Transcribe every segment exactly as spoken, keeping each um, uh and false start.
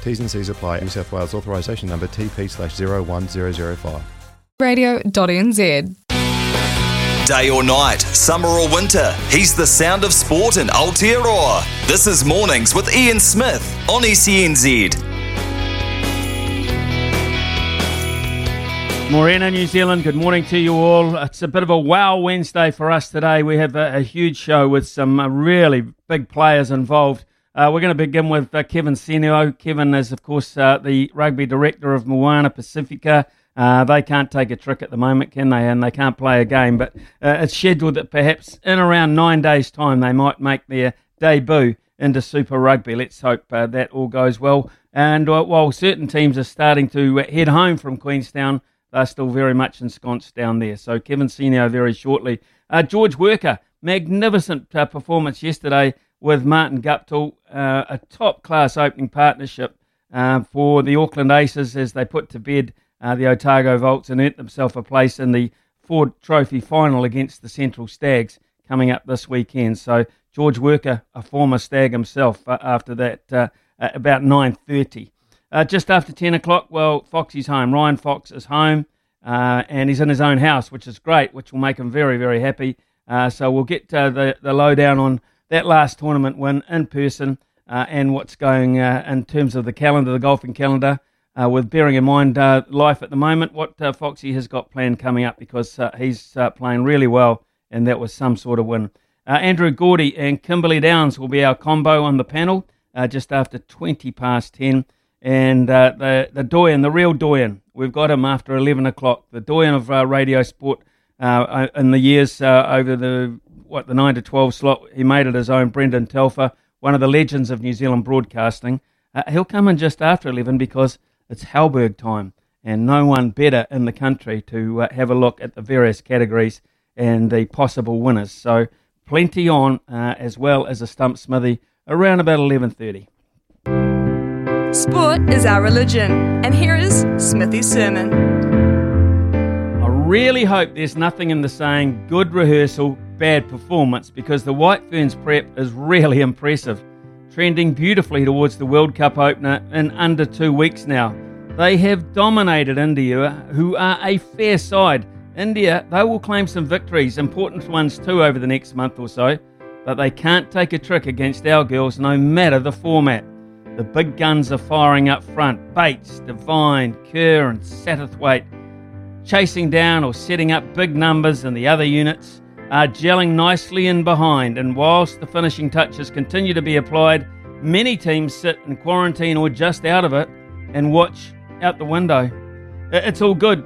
T's and C's apply. New South Wales authorisation number T P slash zero one zero zero five. radio dot n z. Day or night, summer or winter, he's the sound of sport in Aotearoa. This is Mornings with Ian Smith on E C N Z. Morena, New Zealand, good morning to you all. It's a bit of a wow Wednesday for us today. We have a, a huge show with some really big players involved. Uh, we're going to begin with uh, Kevin Senio. Kevin is, of course, uh, the rugby director of Moana Pasifika. Uh, they can't take a trick at the moment, can they? And they can't play a game. But uh, it's scheduled that perhaps in around nine days' time they might make their debut into Super Rugby. Let's hope uh, that all goes well. And uh, while certain teams are starting to uh, head home from Queenstown, they're still very much ensconced down there. So Kevin Senio very shortly. Uh, George Worker, magnificent uh, performance yesterday with Martin Guptill, uh, a top-class opening partnership uh, for the Auckland Aces as they put to bed uh, the Otago Volts and earned themselves a place in the Ford Trophy final against the Central Stags coming up this weekend. So George Worker, a former Stag himself, uh, after that, uh, at about nine thirty. Uh, just after ten o'clock, well, Foxy's home. Ryan Fox is home, uh, and he's in his own house, which is great, which will make him very, very happy. Uh, so we'll get uh, the, the lowdown on that last tournament win in person uh, and what's going uh, in terms of the calendar, the golfing calendar, uh, with bearing in mind uh, life at the moment, what uh, Foxy has got planned coming up because uh, he's uh, playing really well and that was some sort of win. Uh, Andrew Gordy and Kimberly Downs will be our combo on the panel uh, just after twenty past ten. And uh, the, the doyen, the real doyen, we've got him after eleven o'clock, the doyen of uh, radio sport uh, in the years uh, over the what, the nine to twelve slot. He made it his own, Brendan Telfer, one of the legends of New Zealand broadcasting. Uh, he'll come in just after eleven because it's Halberg time and no one better in the country to uh, have a look at the various categories and the possible winners. So plenty on uh, as well as a stump smithy around about eleven thirty. Sport is our religion, and here is Smithy's sermon. I really hope there's nothing in the saying, good rehearsal, bad performance, because the White Ferns prep is really impressive, trending beautifully towards the World Cup opener in under two weeks now. They have dominated India, who are a fair side. India, they will claim some victories, important ones too over the next month or so, but they can't take a trick against our girls no matter the format. The big guns are firing up front, Bates, Devine, Kerr and Satterthwaite, chasing down or setting up big numbers in the other units, are gelling nicely in behind, and whilst the finishing touches continue to be applied, many teams sit in quarantine or just out of it and watch out the window. It's all good,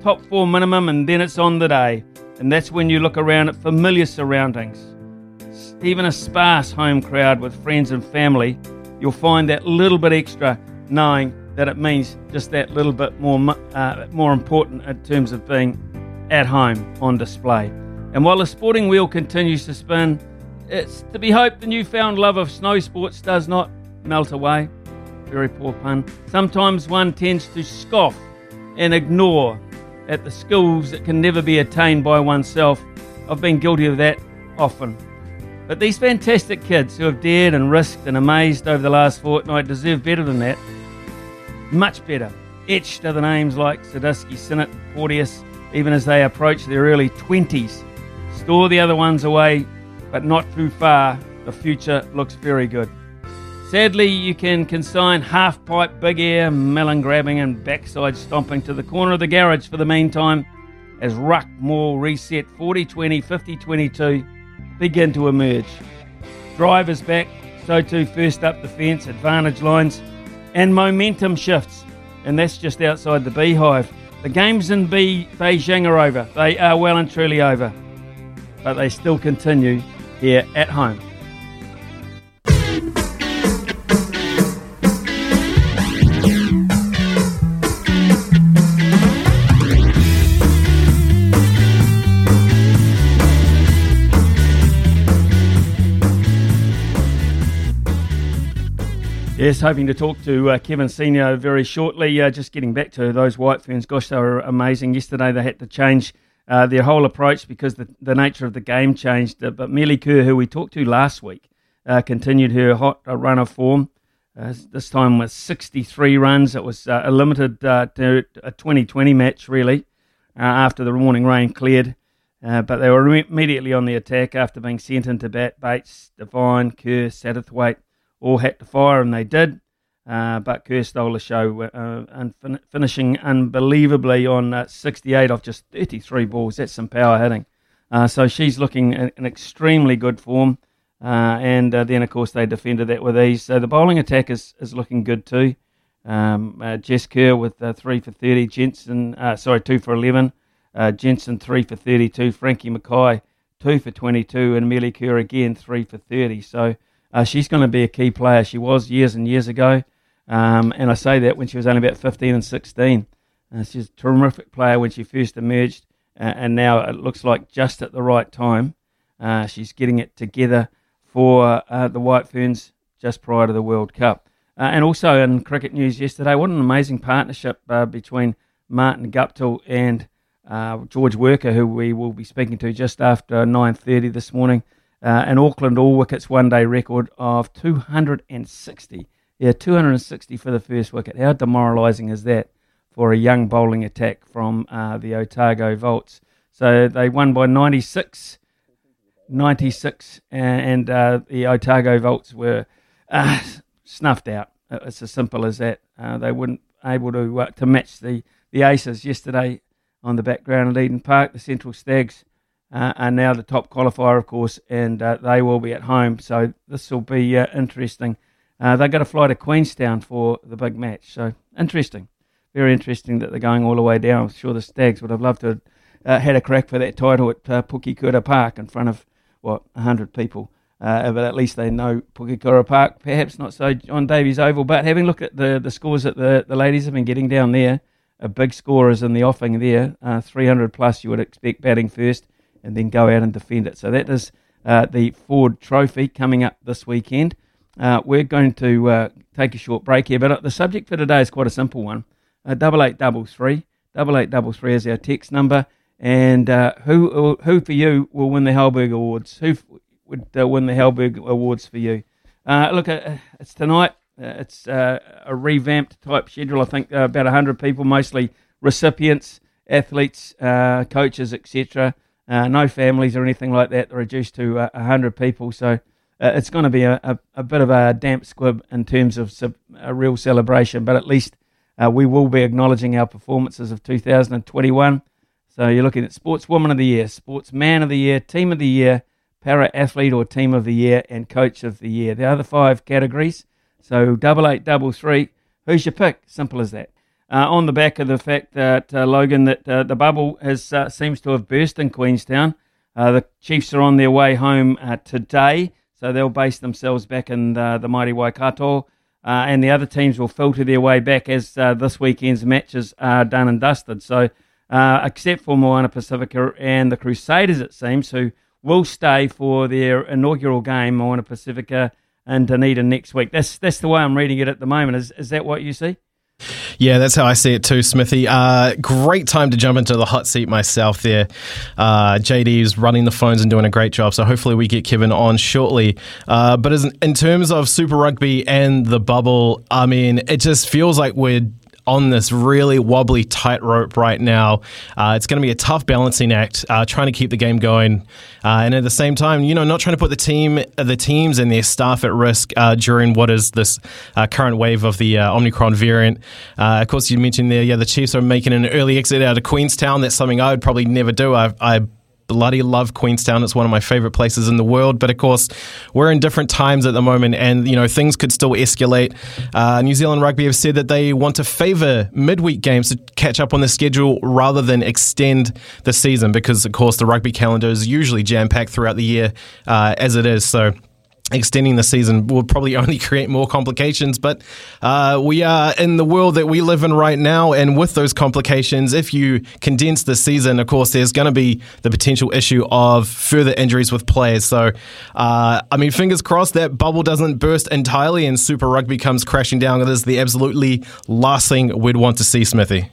top four minimum, and then it's on the day, and that's when you look around at familiar surroundings. Even a sparse home crowd with friends and family, you'll find that little bit extra, knowing that it means just that little bit more, uh, more important in terms of being at home on display. And while the sporting wheel continues to spin, it's to be hoped the newfound love of snow sports does not melt away. Very poor pun. Sometimes one tends to scoff and ignore at the skills that can never be attained by oneself. I've been guilty of that often. But these fantastic kids who have dared and risked and amazed over the last fortnight deserve better than that. Much better. Etched are the names like Sadisky, Sinnott, Porteous, even as they approach their early twenties. Store the other ones away, but not too far. The future looks very good. Sadly, you can consign half-pipe, big air, melon-grabbing and backside stomping to the corner of the garage for the meantime as ruck, maul, reset, forty twenty, fifty twenty-two begin to emerge. Drive is back, so too first up the fence, advantage lines and momentum shifts. And that's just outside the beehive. The games in Be- Beijing are over. They are well and truly over. But they still continue here at home. Yes, hoping to talk to uh, Kevin Senio very shortly. Uh, just getting back to those White Ferns, gosh, they were amazing. Yesterday they had to change uh, their whole approach because the, the nature of the game changed. Uh, but Millie Kerr, who we talked to last week, uh, continued her hot uh, run of form. Uh, this time with sixty-three runs. It was uh, a limited uh, to a twenty twenty match, really, uh, after the morning rain cleared. Uh, but they were re- immediately on the attack after being sent into bat. Bates, Devine, Kerr, Satterthwaite all had to fire, and they did, uh, but Kerr stole the show, uh, and fin- finishing unbelievably on uh, sixty-eight off just thirty-three balls. That's some power hitting. Uh, so she's looking in, in extremely good form, uh, and uh, then, of course, they defended that with ease. So the bowling attack is, is looking good too. Um, uh, Jess Kerr with uh, three for thirty, Jensen, uh, sorry, two for eleven, uh, Jensen three for thirty-two, Frankie Mackay two for twenty-two, and Millie Kerr again three for thirty. So Uh, she's going to be a key player. She was years and years ago, um, and I say that when she was only about fifteen and sixteen. Uh, she's a terrific player when she first emerged, uh, and now it looks like just at the right time. Uh, she's getting it together for uh, the White Ferns just prior to the World Cup. Uh, and also in cricket news yesterday, what an amazing partnership uh, between Martin Guptill and uh, George Worker, who we will be speaking to just after nine thirty this morning. Uh, an Auckland all-wickets one-day record of two hundred sixty. Yeah, two hundred sixty for the first wicket. How demoralising is that for a young bowling attack from uh, the Otago Volts? So they won by ninety-six, ninety-six, and uh, the Otago Volts were uh, snuffed out. It's as simple as that. Uh, they weren't able to uh, to match the, the Aces yesterday on the background at Eden Park. The Central Stags Uh, are now the top qualifier, of course, and uh, they will be at home. So this will be uh, interesting. Uh, they've got to fly to Queenstown for the big match. So interesting. Very interesting that they're going all the way down. I'm sure the Stags would have loved to have uh, had a crack for that title at uh, Pukekura Park in front of, what, one hundred people. Uh, but at least they know Pukekura Park. Perhaps not so John Davies Oval. But having a look at the, the scores that the, the ladies have been getting down there, a big score is in the offing there. Uh, three hundred plus you would expect batting first, and then go out and defend it. So that is uh, the Ford Trophy coming up this weekend. Uh, we're going to uh, take a short break here, but the subject for today is quite a simple one. Double eight double three, double eight double three is our text number. And uh, who who for you will win the Halberg Awards? Who f- would uh, win the Halberg Awards for you? Uh, look, uh, it's tonight. Uh, it's uh, a revamped type schedule. I think uh, about a hundred people, mostly recipients, athletes, uh, coaches, et cetera. Uh, no families or anything like that. They're reduced to uh, one hundred people. So uh, it's going to be a, a, a bit of a damp squib in terms of sub, a real celebration. But at least uh, we will be acknowledging our performances of two thousand twenty-one. So you're looking at Sportswoman of the Year, Sportsman of the Year, Team of the Year, Para-Athlete or Team of the Year, and Coach of the Year. There are the five categories. So double eight, double three. Who's your pick? Simple as that. Uh, on the back of the fact that, uh, Logan, that uh, the bubble has uh, seems to have burst in Queenstown. Uh, the Chiefs are on their way home uh, today, so they'll base themselves back in the, the mighty Waikato, uh, and the other teams will filter their way back as uh, this weekend's matches are done and dusted. So uh, except for Moana Pasifika and the Crusaders, it seems, who will stay for their inaugural game, Moana Pasifika and Dunedin next week. That's that's the way I'm reading it at the moment. Is is that what you see? Yeah, that's how I see it too, Smithy. Uh, great time to jump into the hot seat myself there. Uh, J D is running the phones and doing a great job, so hopefully we get Kevin on shortly. Uh, but as, in terms of Super Rugby and the bubble, I mean, it just feels like we're on this really wobbly tightrope right now. Uh, it's going to be a tough balancing act, uh, trying to keep the game going, uh, and at the same time, you know, not trying to put the team, the teams, and their staff at risk uh, during what is this uh, current wave of the uh, Omicron variant. Uh, of course, you mentioned there, yeah, the Chiefs are making an early exit out of Queenstown. That's something I would probably never do. I, I bloody love Queenstown. It's one of my favorite places in the world. But of course, we're in different times at the moment, and you know, things could still escalate. Uh, New Zealand Rugby have said that they want to favour midweek games to catch up on the schedule rather than extend the season, because of course the rugby calendar is usually jam-packed throughout the year uh, as it is. So extending the season will probably only create more complications, but uh, we are in the world that we live in right now, and with those complications, if you condense the season, of course, there's going to be the potential issue of further injuries with players. So, uh, I mean, fingers crossed that bubble doesn't burst entirely and Super Rugby comes crashing down. It is the absolutely last thing we'd want to see, Smithy.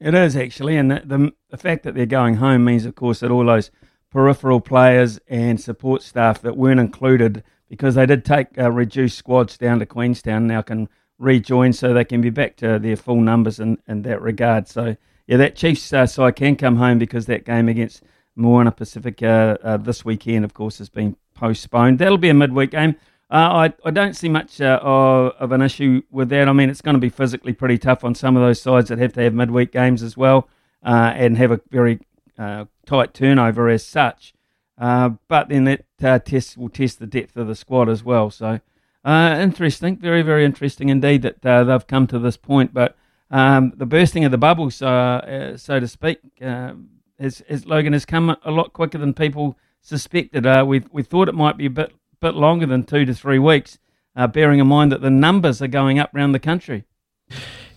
It is, actually, and the, the, the fact that they're going home means, of course, that all those peripheral players and support staff that weren't included because they did take uh, reduced squads down to Queenstown now can rejoin, so they can be back to their full numbers in, in that regard. So, yeah, that Chiefs uh, side can come home because that game against Moana Pasifika uh, this weekend, of course, has been postponed. That'll be a midweek game. Uh, I, I don't see much uh, of, of an issue with that. I mean, it's going to be physically pretty tough on some of those sides that have to have midweek games as well uh, and have a very uh, tight turnover as such, uh, but then that uh, test will test the depth of the squad as well. So uh, interesting, very, very interesting indeed that uh, they've come to this point. But um, the bursting of the bubble, so, uh, so to speak, uh, as, as Logan, has come a lot quicker than people suspected. Uh, we we thought it might be a bit, bit longer than two to three weeks, uh, bearing in mind that the numbers are going up around the country.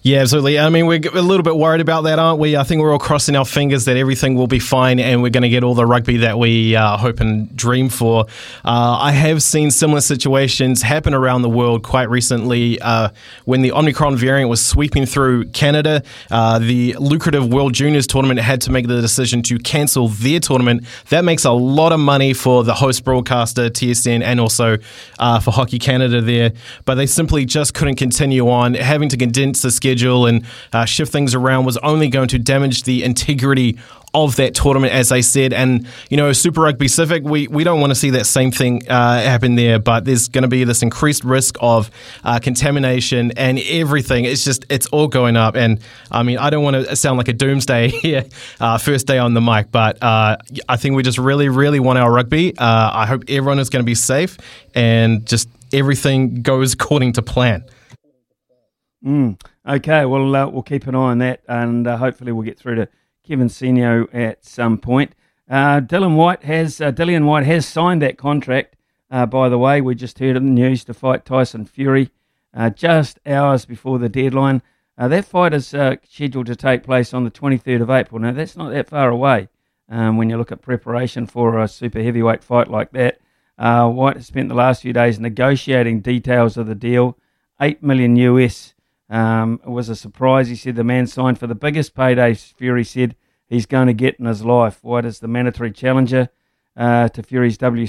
Yeah, absolutely. I mean, we're a little bit worried about that, aren't we? I think we're all crossing our fingers that everything will be fine and we're going to get all the rugby that we uh, hope and dream for. Uh, I have seen similar situations happen around the world quite recently. Uh, when the Omicron variant was sweeping through Canada, uh, the lucrative World Juniors tournament had to make the decision to cancel their tournament. That makes a lot of money for the host broadcaster, T S N, and also uh, for Hockey Canada there. But they simply just couldn't continue on. Having to condense the schedule and uh, shift things around was only going to damage the integrity of that tournament, as I said. And, you know, Super Rugby Pacific, we, we don't want to see that same thing uh, happen there, but there's going to be this increased risk of uh, contamination and everything. It's just, it's all going up. And, I mean, I don't want to sound like a doomsday here, uh, first day on the mic, but uh, I think we just really, really want our rugby. Uh, I hope everyone is going to be safe and just everything goes according to plan. Mm. Okay, well, uh, we'll keep an eye on that, and uh, hopefully we'll get through to Kevin Senio at some point. Uh, Dillian Whyte has uh, Dillian Whyte has signed that contract, uh, by the way. We just heard in the news to fight Tyson Fury uh, just hours before the deadline. Uh, that fight is uh, scheduled to take place on the twenty-third of April. Now, that's not that far away um, when you look at preparation for a super heavyweight fight like that. Uh, Whyte has spent the last few days negotiating details of the deal, eight million U S. Um, it was a surprise. He said the man signed for the biggest payday Fury said he's going to get in his life. Whyte is the mandatory challenger uh, to Fury's W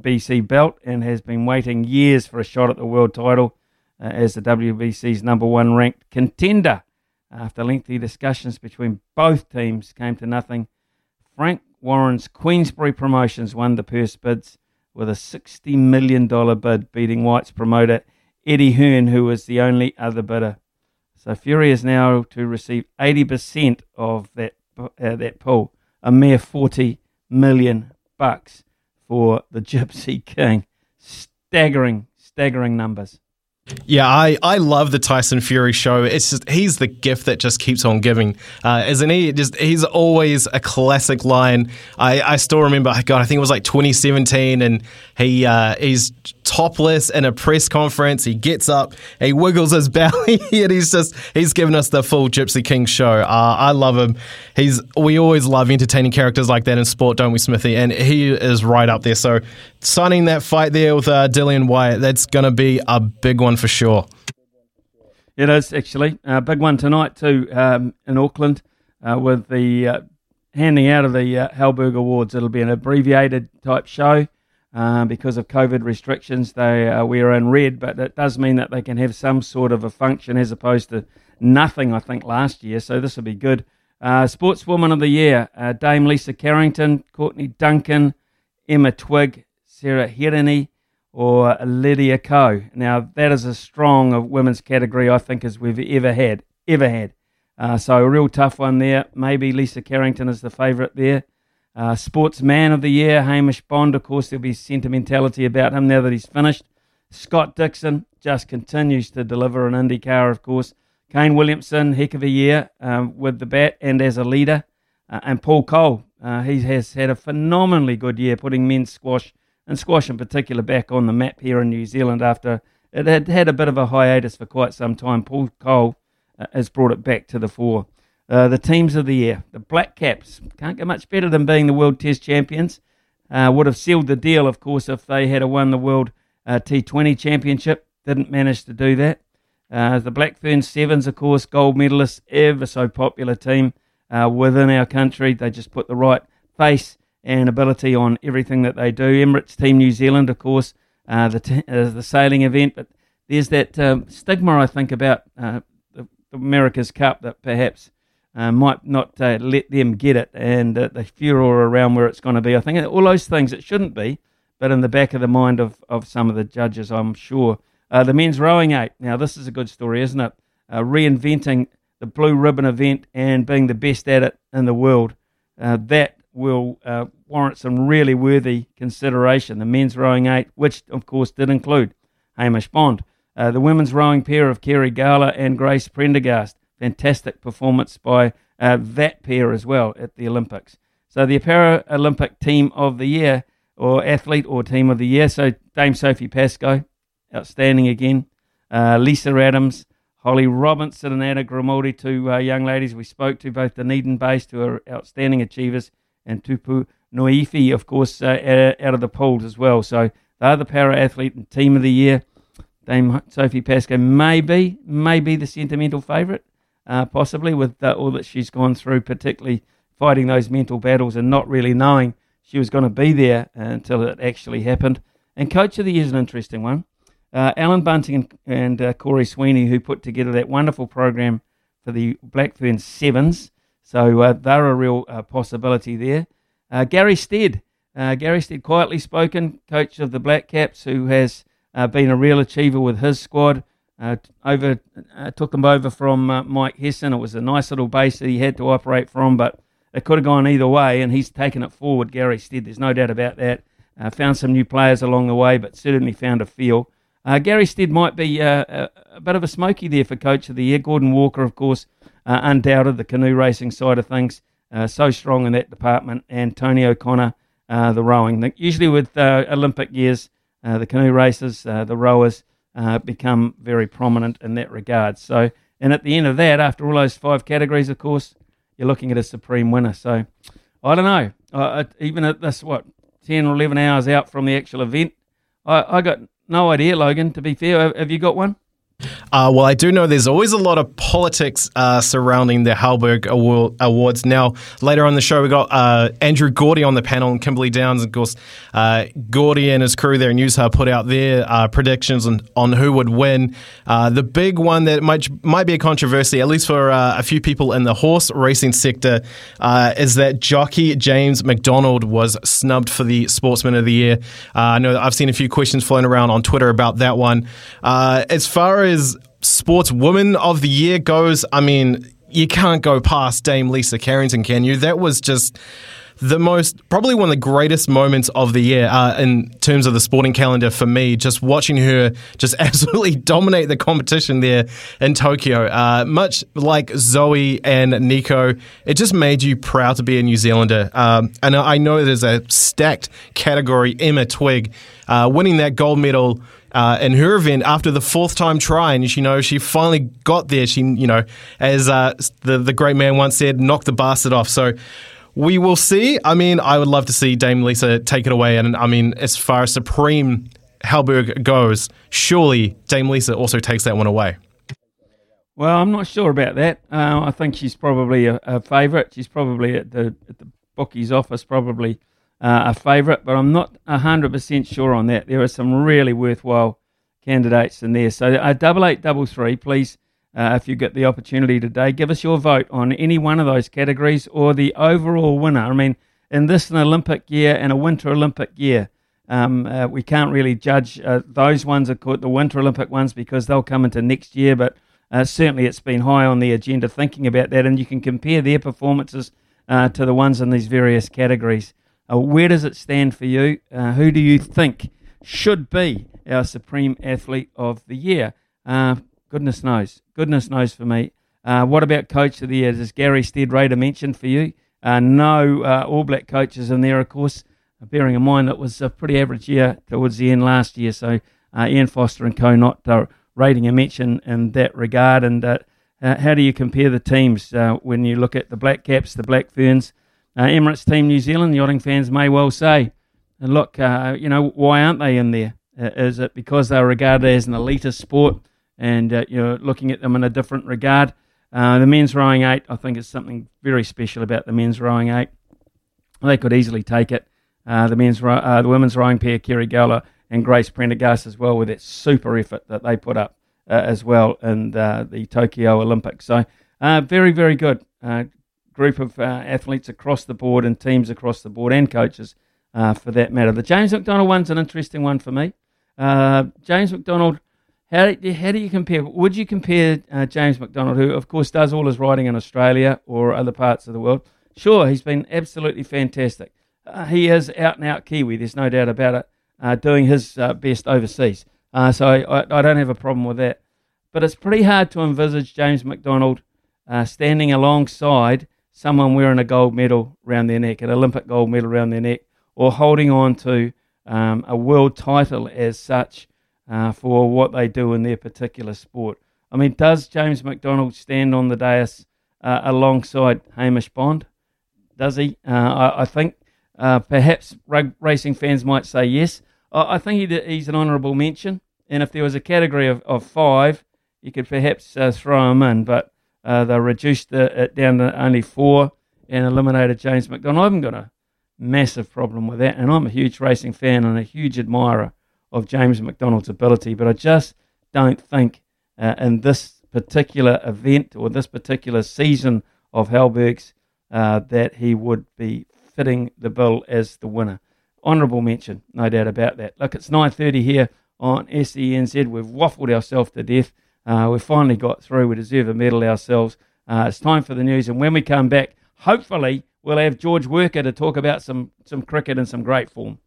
B C belt and has been waiting years for a shot at the world title uh, as the W B C's number one ranked contender. After lengthy discussions between both teams came to nothing, Frank Warren's Queensbury Promotions won the purse bids with a sixty million dollars bid, beating Whyte's promoter Eddie Hearn, who was the only other bidder. So Fury is now to receive eighty percent of that uh, that pool, a mere forty million bucks for the Gypsy King. Staggering, staggering numbers. Yeah, I, I love the Tyson Fury show. It's just, he's the gift that just keeps on giving, uh, isn't he? It just, he's always a classic line. I, I still remember, God, I think it was like twenty seventeen, and he uh, he's topless in a press conference. He gets up, he wiggles his belly, and he's just he's given us the full Gypsy King show. Uh, I love him. He's we always love entertaining characters like that in sport, don't we, Smithy? And he is right up there. So signing that fight there with uh, Dillian Whyte, that's going to be a big one for sure. It is, actually. A uh, big one tonight too um, in Auckland uh, with the uh, handing out of the uh, Halberg Awards. It'll be an abbreviated type show. Um, because of COVID restrictions, they uh, we are in red, but that does mean that they can have some sort of a function as opposed to nothing, I think, last year. So this will be good. Uh, Sportswoman of the Year, uh, Dame Lisa Carrington, Courtney Duncan, Emma Twigg, Sarah Hereney, or Lydia Coe. Now, that is as strong a women's category, I think, as we've ever had, ever had. Uh, so a real tough one there. Maybe Lisa Carrington is the favourite there. Uh, Sportsman of the Year, Hamish Bond. Of course, there'll be sentimentality about him now that he's finished. Scott Dixon just continues to deliver an IndyCar, of course. Kane Williamson, heck of a year um, with the bat and as a leader. Uh, and Paul Cole, uh, he has had a phenomenally good year, putting men's squash, and squash in particular, back on the map here in New Zealand after it had had a bit of a hiatus for quite some time. Paul Cole uh, has brought it back to the fore. Uh, the teams of the year, the Black Caps, can't get much better than being the World Test champions. Uh, would have sealed the deal, of course, if they had won the World uh, T twenty Championship. Didn't manage to do that. Uh, the Black Fern Sevens, of course, gold medalists, ever so popular team uh, within our country. They just put the right face and ability on everything that they do. Emirates Team New Zealand, of course, uh, the t- uh, the sailing event. But there's that um, stigma, I think, about uh, the, the America's Cup that perhaps... Uh, might not uh, let them get it, and uh, the furor around where it's going to be. I think all those things, it shouldn't be, but in the back of the mind of, of some of the judges, I'm sure. Uh, the men's rowing eight. Now, this is a good story, isn't it? Uh, reinventing the blue ribbon event and being the best at it in the world. Uh, that will uh, warrant some really worthy consideration. The men's rowing eight, which, of course, did include Hamish Bond. Uh, the women's rowing pair of Kerry Gala and Grace Prendergast. Fantastic performance by uh, that pair as well at the Olympics. So the Paralympic Team of the Year, or Athlete or Team of the Year, so Dame Sophie Pascoe, outstanding again. Uh, Lisa Adams, Holly Robinson and Anna Grimaldi, two uh, young ladies we spoke to, both Dunedin-based, who are outstanding achievers, and Tupu Noifi, of course, uh, out of the pools as well. So they're the Para-Athlete and Team of the Year. Dame Sophie Pascoe may be, may be the sentimental favourite. Uh, possibly with uh, all that she's gone through, particularly fighting those mental battles and not really knowing she was going to be there uh, until it actually happened. And Coach of the Year is an interesting one. Uh, Alan Bunting and, and uh, Corey Sweeney, who put together that wonderful program for the Black Fern Sevens. So uh, they're a real uh, possibility there. Uh, Gary Stead, uh, Gary Stead, quietly spoken, coach of the Black Caps, who has uh, been a real achiever with his squad. Uh, over uh, took him over from uh, Mike Hesson. It was a nice little base that he had to operate from, but it could have gone either way, and he's taken it forward, Gary Stead. There's no doubt about that. Uh, found some new players along the way, but certainly found a feel. Uh, Gary Stead might be uh, a, a bit of a smoky there for Coach of the Year. Gordon Walker, of course, uh, undoubted the canoe racing side of things, uh, so strong in that department, and Tony O'Connor, uh, the rowing. Usually with uh, Olympic years, uh, the canoe races, uh, the rowers, Uh, become very prominent in that regard. So, and at the end of that, after all those five categories, of course, you're looking at a supreme winner. So, I don't know. Uh, even at this, what, ten or eleven hours out from the actual event, I, I got no idea, Logan, to be fair. Have you got one? Uh, well, I do know there's always a lot of politics uh, surrounding the Halberg Awards. Now, later on the show, we got uh, Andrew Gordy on the panel and Kimberly Downs. Of course, uh, Gordy and his crew there in News Hub put out their uh, predictions on, on who would win. Uh, the big one that might might be a controversy, at least for uh, a few people in the horse racing sector, uh, is that jockey James McDonald was snubbed for the Sportsman of the Year. Uh, I know I've seen a few questions flown around on Twitter about that one. Uh, as far as As Sportswoman of the Year goes, I mean, you can't go past Dame Lisa Carrington, can you? That was just the most, probably one of the greatest moments of the year uh, in terms of the sporting calendar for me, just watching her just absolutely dominate the competition there in Tokyo. Uh, much like Zoe and Nico, it just made you proud to be a New Zealander. Um, and I know there's a stacked category, Emma Twigg, uh, winning that gold medal Uh, in her event, after the fourth time trying, you know, she finally got there. She, you know, as uh, the the great man once said, knocked the bastard off. So we will see. I mean, I would love to see Dame Lisa take it away. And I mean, as far as Supreme Halberg goes, surely Dame Lisa also takes that one away. Well, I'm not sure about that. Uh, I think she's probably a, a favourite. She's probably at the, at the bookie's office, probably uh, a favourite, but I'm not one hundred percent sure on that. There are some really worthwhile candidates in there. So uh, double eight double three, please, uh, if you get the opportunity today, give us your vote on any one of those categories or the overall winner. I mean, in this an Olympic year and a Winter Olympic year, um, uh, we can't really judge uh, those ones are called the Winter Olympic ones because they'll come into next year, but uh, certainly it's been high on the agenda thinking about that, and you can compare their performances uh, to the ones in these various categories. Uh, where does it stand for you? Uh, who do you think should be our Supreme Athlete of the Year? Uh, goodness knows. Goodness knows for me. Uh, what about Coach of the Year? Is Gary Stead rate a mention for you? Uh, no uh, All Black coaches in there, of course, bearing in mind it was a pretty average year towards the end last year, so uh, Ian Foster and co not uh, rating a mention in that regard. And uh, uh, how do you compare the teams uh, when you look at the Black Caps, the Black Ferns, uh, Emirates Team New Zealand? Yachting fans may well say, and look, uh, you know, why aren't they in there? Uh, is it because they're regarded as an elitist sport and uh, you're looking at them in a different regard? Uh, the men's rowing eight, I think, is something very special about the men's rowing eight. They could easily take it. Uh, the men's, row, uh, the women's rowing pair, Kerry Gowler and Grace Prendergast as well, with that super effort that they put up uh, as well in uh, the Tokyo Olympics. So uh, very, very good uh, group of uh, athletes across the board and teams across the board and coaches uh, for that matter. The James McDonald one's an interesting one for me. Uh, James McDonald, how do, how do you compare? Would you compare uh, James McDonald, who of course does all his riding in Australia or other parts of the world? Sure, he's been absolutely fantastic. Uh, he is out and out Kiwi, there's no doubt about it, uh, doing his uh, best overseas. Uh, so I, I don't have a problem with that. But it's pretty hard to envisage James McDonald uh, standing alongside someone wearing a gold medal around their neck, an Olympic gold medal around their neck, or holding on to Um, a world title as such uh, for what they do in their particular sport. I mean, does James McDonald stand on the dais uh, alongside Hamish Bond? Does he? Uh, I, I think uh, perhaps rug racing fans might say yes. I, I think he, he's an honourable mention, and if there was a category of, of five, you could perhaps uh, throw him in, but uh, they reduced the, it down to only four and eliminated James McDonald. I'm going to massive problem with that, and I'm a huge racing fan and a huge admirer of James McDonald's ability, but I just don't think uh, in this particular event or this particular season of Halberg's uh, that he would be fitting the bill as the winner. Honourable mention, no doubt about that. Look, it's nine thirty here on S E N Z. We've waffled ourselves to death. Uh, we've finally got through. We deserve a medal ourselves. Uh, it's time for the news, and when we come back, hopefully we'll have George Worker to talk about some, some cricket and some great form.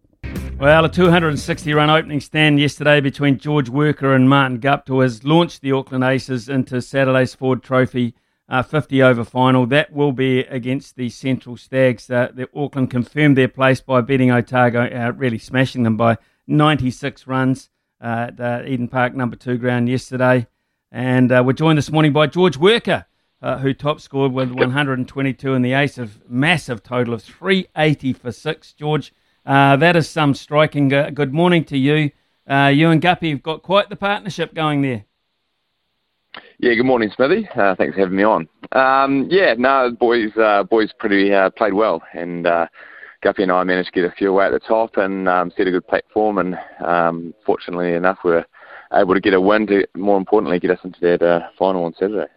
Well, a two hundred sixty run opening stand yesterday between George Worker and Martin Guptill has launched the Auckland Aces into Saturday's Ford Trophy uh, fifty over final. That will be against the Central Stags. Uh, the Auckland confirmed their place by beating Otago, uh, really smashing them by ninety-six runs uh, at uh, Eden Park number two ground yesterday. And uh, we're joined this morning by George Worker, Uh, who top scored with one hundred twenty-two and the ace of massive total of three eighty for six. George, uh, that is some striking. Uh, good morning to you. Uh, you and Guppy have got quite the partnership going there. Yeah, good morning, Smithy. Uh, thanks for having me on. Um, yeah, no, boys, uh, boys pretty uh, played well, and uh, Guppy and I managed to get a few away at the top and um, set a good platform. And um, fortunately enough, we were able to get a win to, more importantly, get us into that uh, final on Saturday.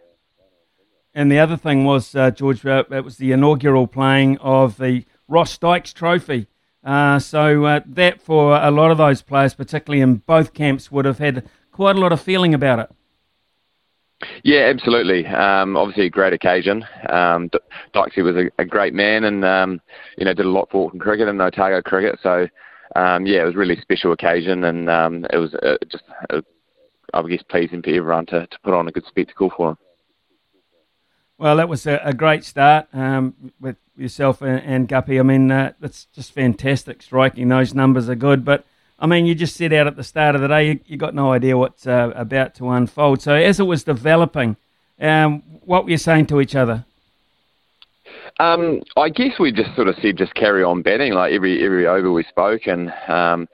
And the other thing was, uh, George, uh, it was the inaugural playing of the Ross Dykes Trophy. Uh, so uh, that, for a lot of those players, particularly in both camps, would have had quite a lot of feeling about it. Yeah, absolutely. Um, obviously a great occasion. Um, Dykesy was a, a great man and, um, you know, did a lot for Auckland cricket and Otago cricket. So, um, yeah, it was a really special occasion, and um, it was uh, just, uh, I guess, pleasing for everyone to, to put on a good spectacle for him. Well, that was a, a great start um, with yourself and, and Guppy. I mean, uh, that's just fantastic striking. Those numbers are good. But, I mean, you just set out at the start of the day, you, you got no idea what's uh, about to unfold. So as it was developing, um, what were you saying to each other? Um, I guess we just sort of said just carry on batting. Like every every over we spoke, and um,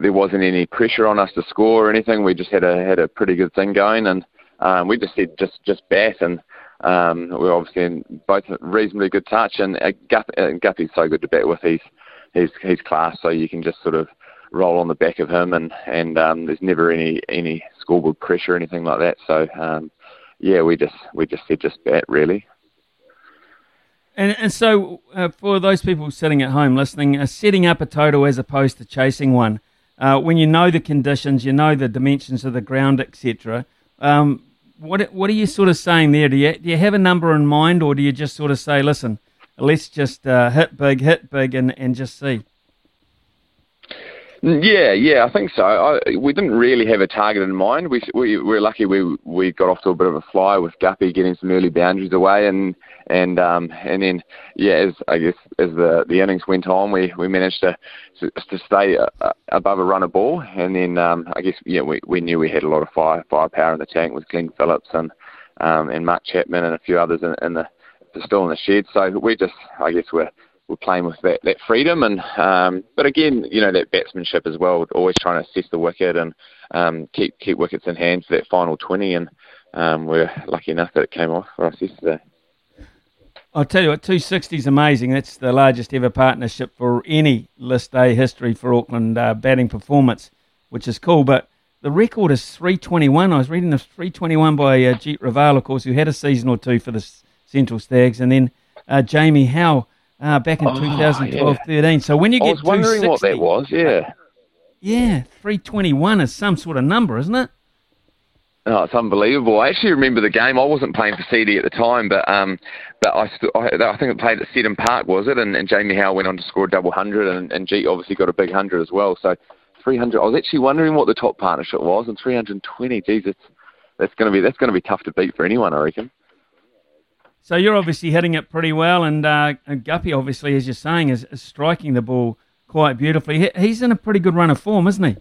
there wasn't any pressure on us to score or anything. We just had a had a pretty good thing going, and um, we just said just, just bat and... Um, we're obviously in both reasonably good touch, and uh, Guppy, uh, Guppy's so good to bat with. He's he's he's class, so you can just sort of roll on the back of him, and and um, there's never any any scoreboard pressure or anything like that. So um, yeah, we just we just said just bat really. And and so uh, for those people sitting at home listening, uh, setting up a total as opposed to chasing one, uh, when you know the conditions, you know the dimensions of the ground, et cetera. Um, what what are you sort of saying there? Do you do you have a number in mind, or do you just sort of say, listen, let's just uh, hit big, hit big, and, and just see? Yeah, yeah, I think so. I, we didn't really have a target in mind. We, we we're lucky we we got off to a bit of a flyer with Guppy getting some early boundaries away, and and um and then yeah, as I guess as the, the innings went on, we, we managed to to stay above a runner ball, and then um I guess yeah we, we knew we had a lot of fire firepower in the tank with Glenn Phillips and um and Mark Chapman and a few others in, in the still in the shed. So we just I guess we're. We're playing with that, that freedom, and um, but again, you know, that batsmanship as well. Always trying to assess the wicket and um, keep keep wickets in hand for that final twenty. And um, we're lucky enough that it came off for us yesterday. I'll tell you what, two sixty is amazing. That's the largest ever partnership for any List A history for Auckland uh, batting performance, which is cool. But the record is three twenty-one. I was reading the three twenty-one by uh, Jeet Raval, of course, who had a season or two for the Central Stags, and then uh, Jamie Howe. Uh, back in oh, twenty twelve thirteen. Yeah. So when you get I was wondering what that was, yeah. Yeah, three twenty-one is some sort of number, isn't it? Oh, it's unbelievable. I actually remember the game. I wasn't playing for C D at the time, but um, but I, st- I, I think it played at Eden Park, was it? And, and Jamie Howe went on to score a double hundred, and, and Jeet obviously got a big hundred as well. So three hundred. I was actually wondering what the top partnership was, and three hundred twenty. Geez, it's, that's going to be that's going to be tough to beat for anyone, I reckon. So you're obviously hitting it pretty well, and, uh, and Guppy, obviously, as you're saying, is, is striking the ball quite beautifully. He, he's in a pretty good run of form, isn't he?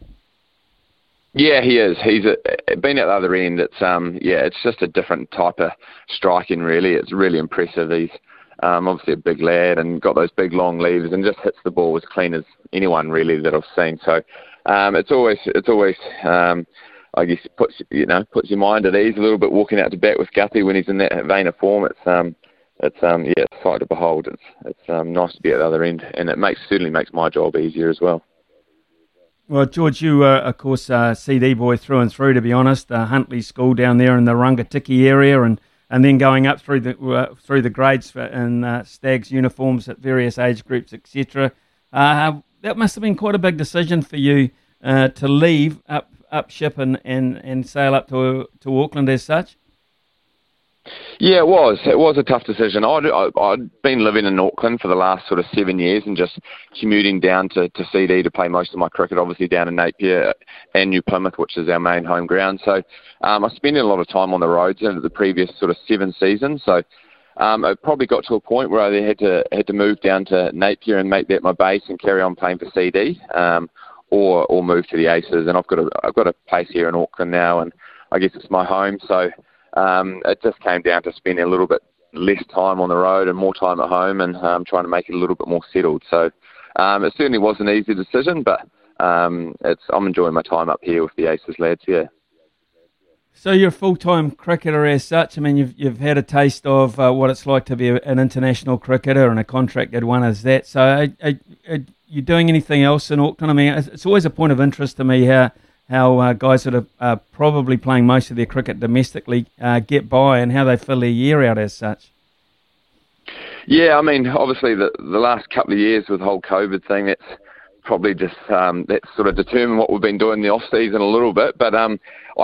Yeah, he is. He's a, been at the other end. It's um, yeah, it's just a different type of striking, really. It's really impressive. He's um, obviously a big lad and got those big long levers, and just hits the ball as clean as anyone really that I've seen. So um, it's always it's always. Um, I guess it puts you know puts your mind at ease a little bit walking out to bat with Guppy when he's in that vein of form. It's um it's um yeah it's a sight to behold. It's it's um nice to be at the other end, and it makes certainly makes my job easier as well. Well, George, you uh, of course uh, C D boy through and through. To be honest, uh, Huntley School down there in the Rangatiki area, and, and then going up through the uh, through the grades for, in uh, Stags uniforms at various age groups, et cetera. Uh, that must have been quite a big decision for you uh, to leave up. up ship and, and, and sail up to to Auckland as such? Yeah, it was. It was a tough decision. I'd, I'd been living in Auckland for the last sort of seven years and just commuting down to, to C D to play most of my cricket, obviously down in Napier and New Plymouth, which is our main home ground. So um, I spent a lot of time on the roads over the previous sort of seven seasons. So um, it probably got to a point where I had to had to move down to Napier and make that my base and carry on playing for C D. Um Or, or move to the Aces, and I've got a I've got a place here in Auckland now, and I guess it's my home. So um, it just came down to spending a little bit less time on the road and more time at home, and um, trying to make it a little bit more settled. So um, it certainly was an easy decision, but um, it's I'm enjoying my time up here with the Aces lads. Yeah. So you're a full-time cricketer as such. I mean, you've you've had a taste of uh, what it's like to be an international cricketer and a contracted one as that. So. I, I, I, You doing anything else in Auckland? I mean, it's always a point of interest to me how how uh, guys that are uh, probably playing most of their cricket domestically uh, get by and how they fill their year out as such. Yeah, I mean, obviously the the last couple of years with the whole COVID thing, that's probably just um, that's sort of determined what we've been doing in the off season a little bit. But um,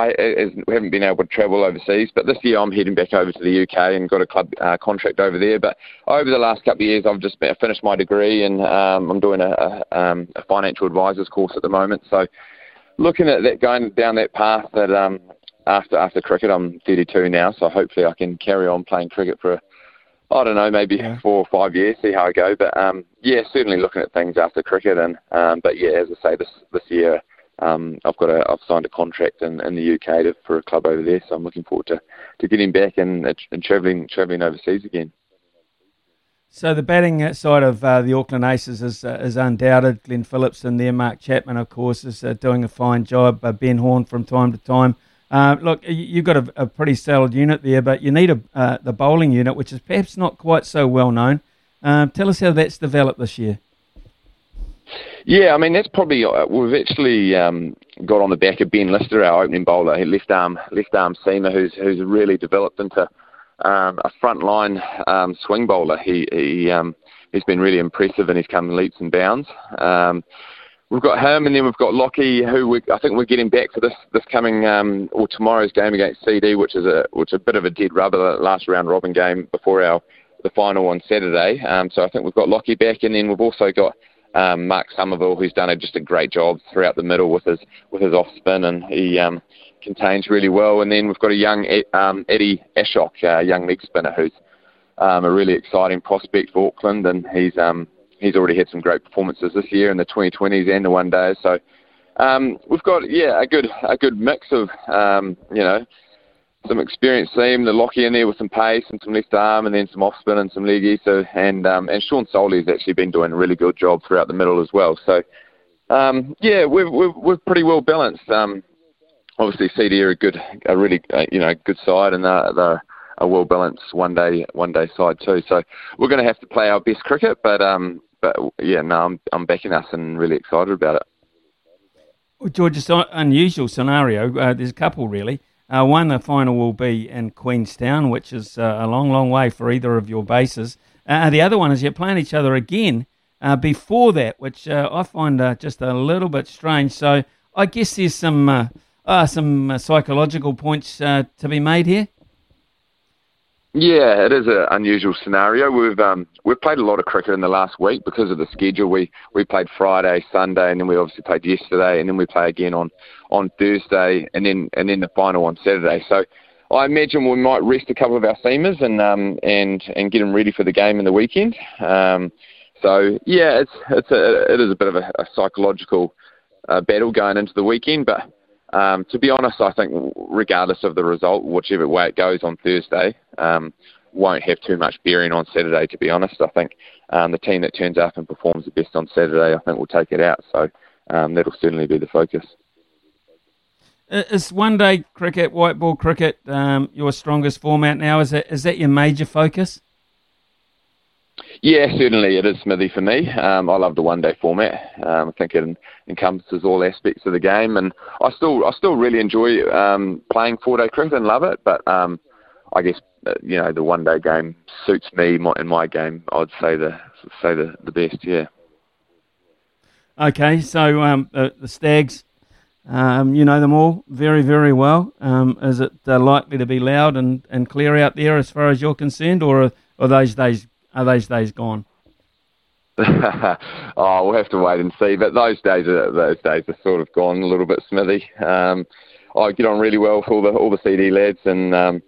I as we haven't been able to travel overseas. But this year I'm heading back over to the U K and got a club uh, contract over there. But over the last couple of years, I've just been, I finished my degree, and um, I'm doing a, a, um, a financial advisors course at the moment. So looking at that, going down that path. That um, after after cricket, I'm thirty-two now, so hopefully I can carry on playing cricket for a I don't know, maybe yeah. four or five years, see how I go. But, um, yeah, certainly looking at things after cricket. And um, But, yeah, as I say, this this year um, I've got a, I've signed a contract in, in the U K to, for a club over there, so I'm looking forward to, to getting back and, and travelling travelling overseas again. So the batting side of uh, the Auckland Aces is uh, is undoubted. Glenn Phillips in there, Mark Chapman, of course, is uh, doing a fine job. Uh, Ben Horn from time to time. Uh, look, you've got a, a pretty solid unit there, but you need a, uh, the bowling unit, which is perhaps not quite so well known. Um, tell us how that's developed this year. Yeah, I mean, that's probably, uh, we've actually um, got on the back of Ben Lister, our opening bowler, he left arm left arm seamer, who's who's really developed into um, a frontline um, swing bowler. He, he, um, he's been really impressive and he's come leaps and bounds. Um, we've got him, and then we've got Lockie, who we, I think we're getting back for this this coming um, or tomorrow's game against C D, which is a which is a bit of a dead rubber, the last round robin game before our the final on Saturday. Um, so I think we've got Lockie back, and then we've also got Um, Mark Somerville, who's done a, just a great job throughout the middle with his with his off spin, and he um, contains really well. And then we've got a young um, Eddie Ashok, a young leg spinner, who's um, a really exciting prospect for Auckland, and he's um, he's already had some great performances this year in the twenty twenties and the one days. So um, we've got yeah a good a good mix of um, you know some experienced seam, the Lockie in there with some pace and some left arm, and then some off spin and some leggy. So and um, and Sean Soley's actually been doing a really good job throughout the middle as well. So um, yeah, we're, we're we're pretty well balanced. Um, obviously, C D are a good, a really uh, you know good side, and they're, they're a well balanced one day one day side too. So we're going to have to play our best cricket, but um, but yeah, no, I'm I'm backing us and really excited about it. Well, George, it's an unusual scenario. Uh, there's a couple really. Uh, one, the final will be in Queenstown, which is uh, a long, long way for either of your bases. Uh, the other one is you're playing each other again uh, before that, which uh, I find uh, just a little bit strange. So I guess there's some uh, uh, some psychological points uh, to be made here. Yeah, it is an unusual scenario. We've um, we've played a lot of cricket in the last week because of the schedule. We we played Friday, Sunday, and then we obviously played yesterday, and then we play again on, on Thursday, and then and then the final on Saturday. So I imagine we might rest a couple of our seamers and um and, and get them ready for the game in the weekend. Um, so yeah, it's it's a it is a bit of a, a psychological uh, battle going into the weekend, but. Um, to be honest, I think regardless of the result, whichever way it goes on Thursday, um, won't have too much bearing on Saturday, to be honest. I think um, the team that turns up and performs the best on Saturday, I think will take it out. So um, that'll certainly be the focus. Is one-day cricket, white ball cricket, um, your strongest format now? Is that, is that your major focus? Yeah, certainly it is, Smithy, for me. Um, I love the one-day format. Um, I think it encompasses all aspects of the game, and I still I still really enjoy um, playing four-day cricket and love it. But um, I guess you know the one-day game suits me my, in my game. I'd say the say the, the best. Yeah. Okay, so um, uh, the Stags, um, you know them all very very well. Um, is it uh, likely to be loud and, and clear out there as far as you're concerned, or are those days? Are those days gone? Oh, we'll have to wait and see. But those days are those days are sort of gone a little bit, Smithy. Um, I get on really well with all the all the C D lads, and um,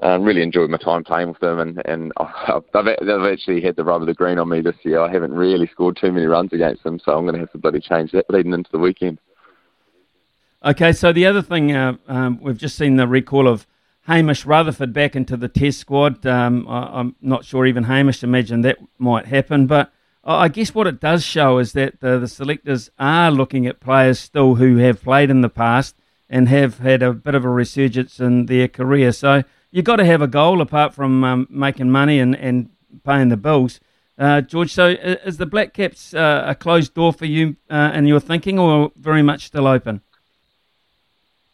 uh, really enjoyed my time playing with them. And and I've, they've actually had the rub of the green on me this year. I haven't really scored too many runs against them, so I'm going to have to bloody change that leading into the weekend. Okay, so the other thing uh, um, we've just seen the recall of Hamish Rutherford back into the test squad. Um, I, I'm not sure even Hamish imagined that might happen, but I guess what it does show is that the, the selectors are looking at players still who have played in the past and have had a bit of a resurgence in their career. So you've got to have a goal apart from um, making money and, and paying the bills. Uh, George, so is the Black Caps uh, a closed door for you uh, in your thinking, or very much still open?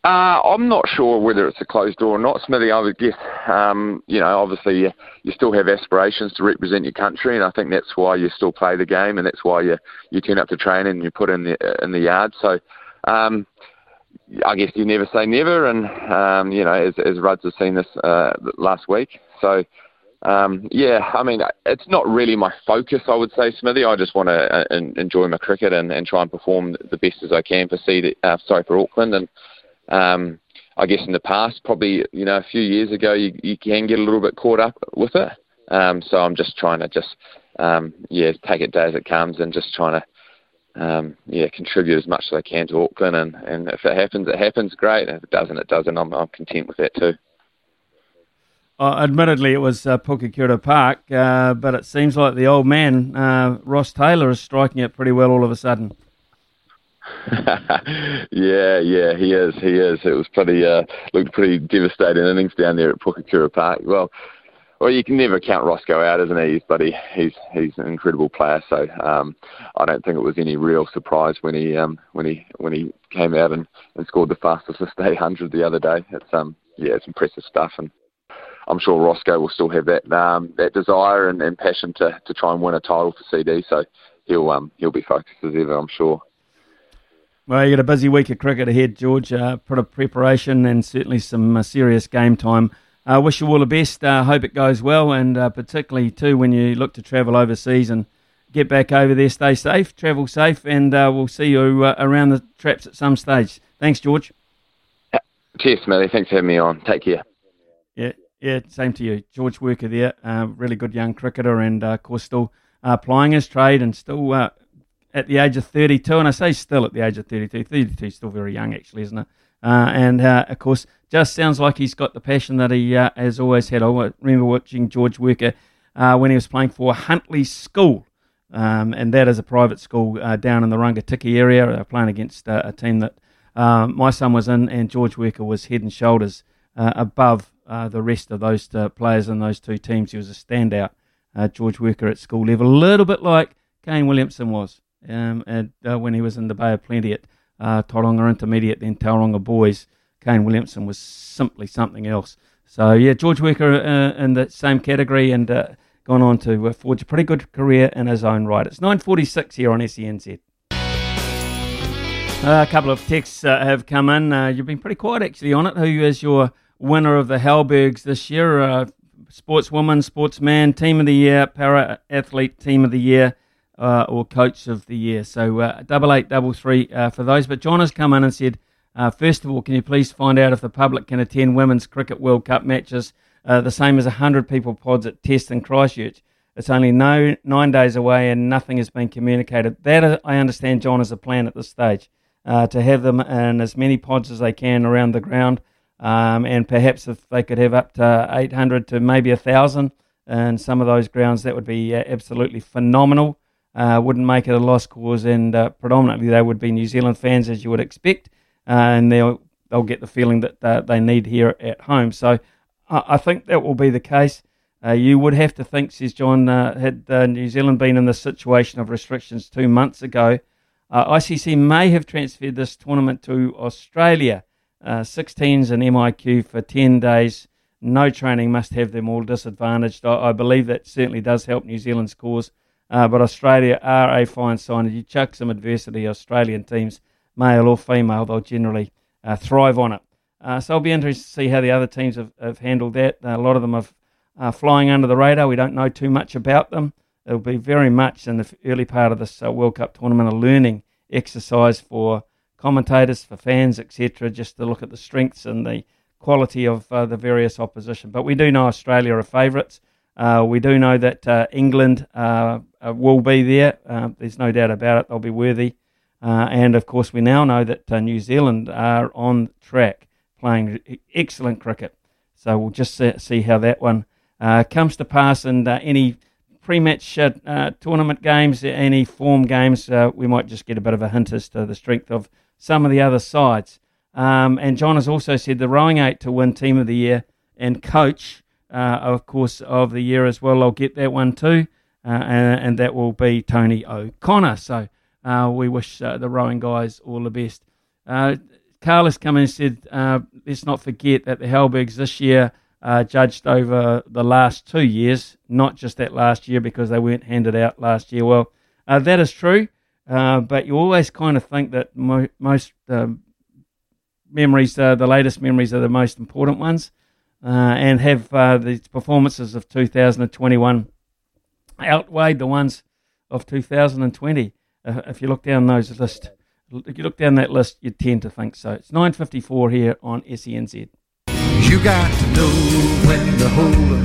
Uh, I'm not sure whether it's a closed door or not, Smithy. I would guess, um, you know, obviously you, you still have aspirations to represent your country, and I think that's why you still play the game, and that's why you, you turn up to training and you put in the in the yard. So um, I guess you never say never, and, um, you know, as, as Ruds has seen this uh, last week. So, um, yeah, I mean, it's not really my focus, I would say, Smithy. I just want to uh, enjoy my cricket and, and try and perform the best as I can for C D, uh, sorry, for Auckland, and Um, I guess in the past, probably, you know, a few years ago, you, you can get a little bit caught up with it. Um, so I'm just trying to just, um, yeah, take it day as it comes and just trying to, um, yeah, contribute as much as I can to Auckland. And, and if it happens, it happens, great. And if it doesn't, it doesn't. I'm, I'm content with that too. Uh, admittedly, it was uh, Pukekura Park, uh, but it seems like the old man, uh, Ross Taylor, is striking it pretty well all of a sudden. yeah, yeah, he is, he is. It was pretty, uh, looked pretty devastating innings down there at Pukekura Park. Well, Well, you can never count Roscoe out, isn't he? He's bloody, he's he's an incredible player. So um, I don't think it was any real surprise when he um, when he when he came out and, and scored the fastest eight hundred the other day. It's um yeah, it's impressive stuff, and I'm sure Roscoe will still have that um, that desire and, and passion to, to try and win a title for C D. So he'll um he'll be focused as ever, I'm sure. Well, you got a busy week of cricket ahead, George. Uh, put a preparation and certainly some uh, serious game time. I uh, wish you all the best. I uh, hope it goes well, and uh, particularly too when you look to travel overseas and get back over there. Stay safe, travel safe, and uh, we'll see you uh, around the traps at some stage. Thanks, George. Uh, cheers, Smitty. Thanks for having me on. Take care. Yeah, yeah, same to you. George Worker there, uh, really good young cricketer, and uh, of course still uh, plying his trade and still uh, at the age of thirty-two. And I say still at the age of thirty-two. thirty-two is still very young, actually, isn't it? Uh, and, uh, of course, just sounds like he's got the passion that he uh, has always had. I remember watching George Worker uh, when he was playing for Huntley School, um, and that is a private school uh, down in the Rangatiki area. They were playing against uh, a team that uh, my son was in, and George Worker was head and shoulders uh, above uh, the rest of those uh, players in those two teams. He was a standout, uh, George Worker, at school level, a little bit like Kane Williamson was um, and, uh, when he was in the Bay of Plenty at Uh, Tauranga Intermediate, then Tauranga Boys. Kane Williamson was simply something else. So yeah, George Worker uh, in the same category, and uh, gone on to uh, forge a pretty good career in his own right. It's nine forty-six here on S E N Z. Uh, a couple of texts uh, have come in. Uh, you've been pretty quiet actually on it. Who is your winner of the Halbergs this year? Uh, sportswoman, sportsman, team of the year, para athlete, team of the year, Uh, or coach of the year. So uh, double eight, double three uh, for those. But John has come in and said, uh, first of all, can you please find out if the public can attend Women's Cricket World Cup matches uh, the same as one hundred people pods at Test in Christchurch? It's only no, nine days away and nothing has been communicated. That, I understand, John, is a plan at this stage, uh, to have them in as many pods as they can around the ground, um, and perhaps if they could have up to eight hundred to maybe one thousand in some of those grounds, that would be uh, absolutely phenomenal. Uh, wouldn't make it a lost cause, and uh, predominantly they would be New Zealand fans, as you would expect, uh, and they'll they'll get the feeling that uh, they need here at home. So I, I think that will be the case. Uh, you would have to think, says John, uh, had uh, New Zealand been in the situation of restrictions two months ago, uh, I C C may have transferred this tournament to Australia. Uh, sixteens and M I Q for ten days. No training, must have them all disadvantaged. I, I believe that certainly does help New Zealand's cause. Uh, but Australia are a fine sign. If you chuck some adversity, Australian teams, male or female, they'll generally uh, thrive on it. Uh, so it'll be interesting to see how the other teams have, have handled that. Uh, a lot of them are uh, flying under the radar. We don't know too much about them. It'll be very much in the early part of this uh, World Cup tournament a learning exercise for commentators, for fans, et cetera, just to look at the strengths and the quality of uh, the various opposition. But we do know Australia are favourites. Uh, we do know that uh, England uh, will be there. Uh, there's no doubt about it. They'll be worthy. Uh, and, of course, we now know that uh, New Zealand are on track, playing excellent cricket. So we'll just see how that one uh, comes to pass. And uh, any pre-match uh, uh, tournament games, any form games, uh, we might just get a bit of a hint as to the strength of some of the other sides. Um, and John has also said the Rowing Eight to win Team of the Year and Coach Uh, of course, of the year as well. I'll get that one too, uh, and, and that will be Tony O'Connor. So uh, we wish uh, the rowing guys all the best. Uh, Carl has come in and said, uh, let's not forget that the Halbergs this year uh, judged over the last two years, not just that last year, because they weren't handed out last year. Well, uh, that is true, uh, but you always kind of think that mo- most um, memories, uh, the latest memories, are the most important ones. Uh, and have uh, the performances of two thousand twenty-one outweighed the ones of two thousand twenty. Uh, if you look down those list, if you look down that list, you tend to think so. It's nine fifty-four here on S E N Z. You got to know when to hold 'em,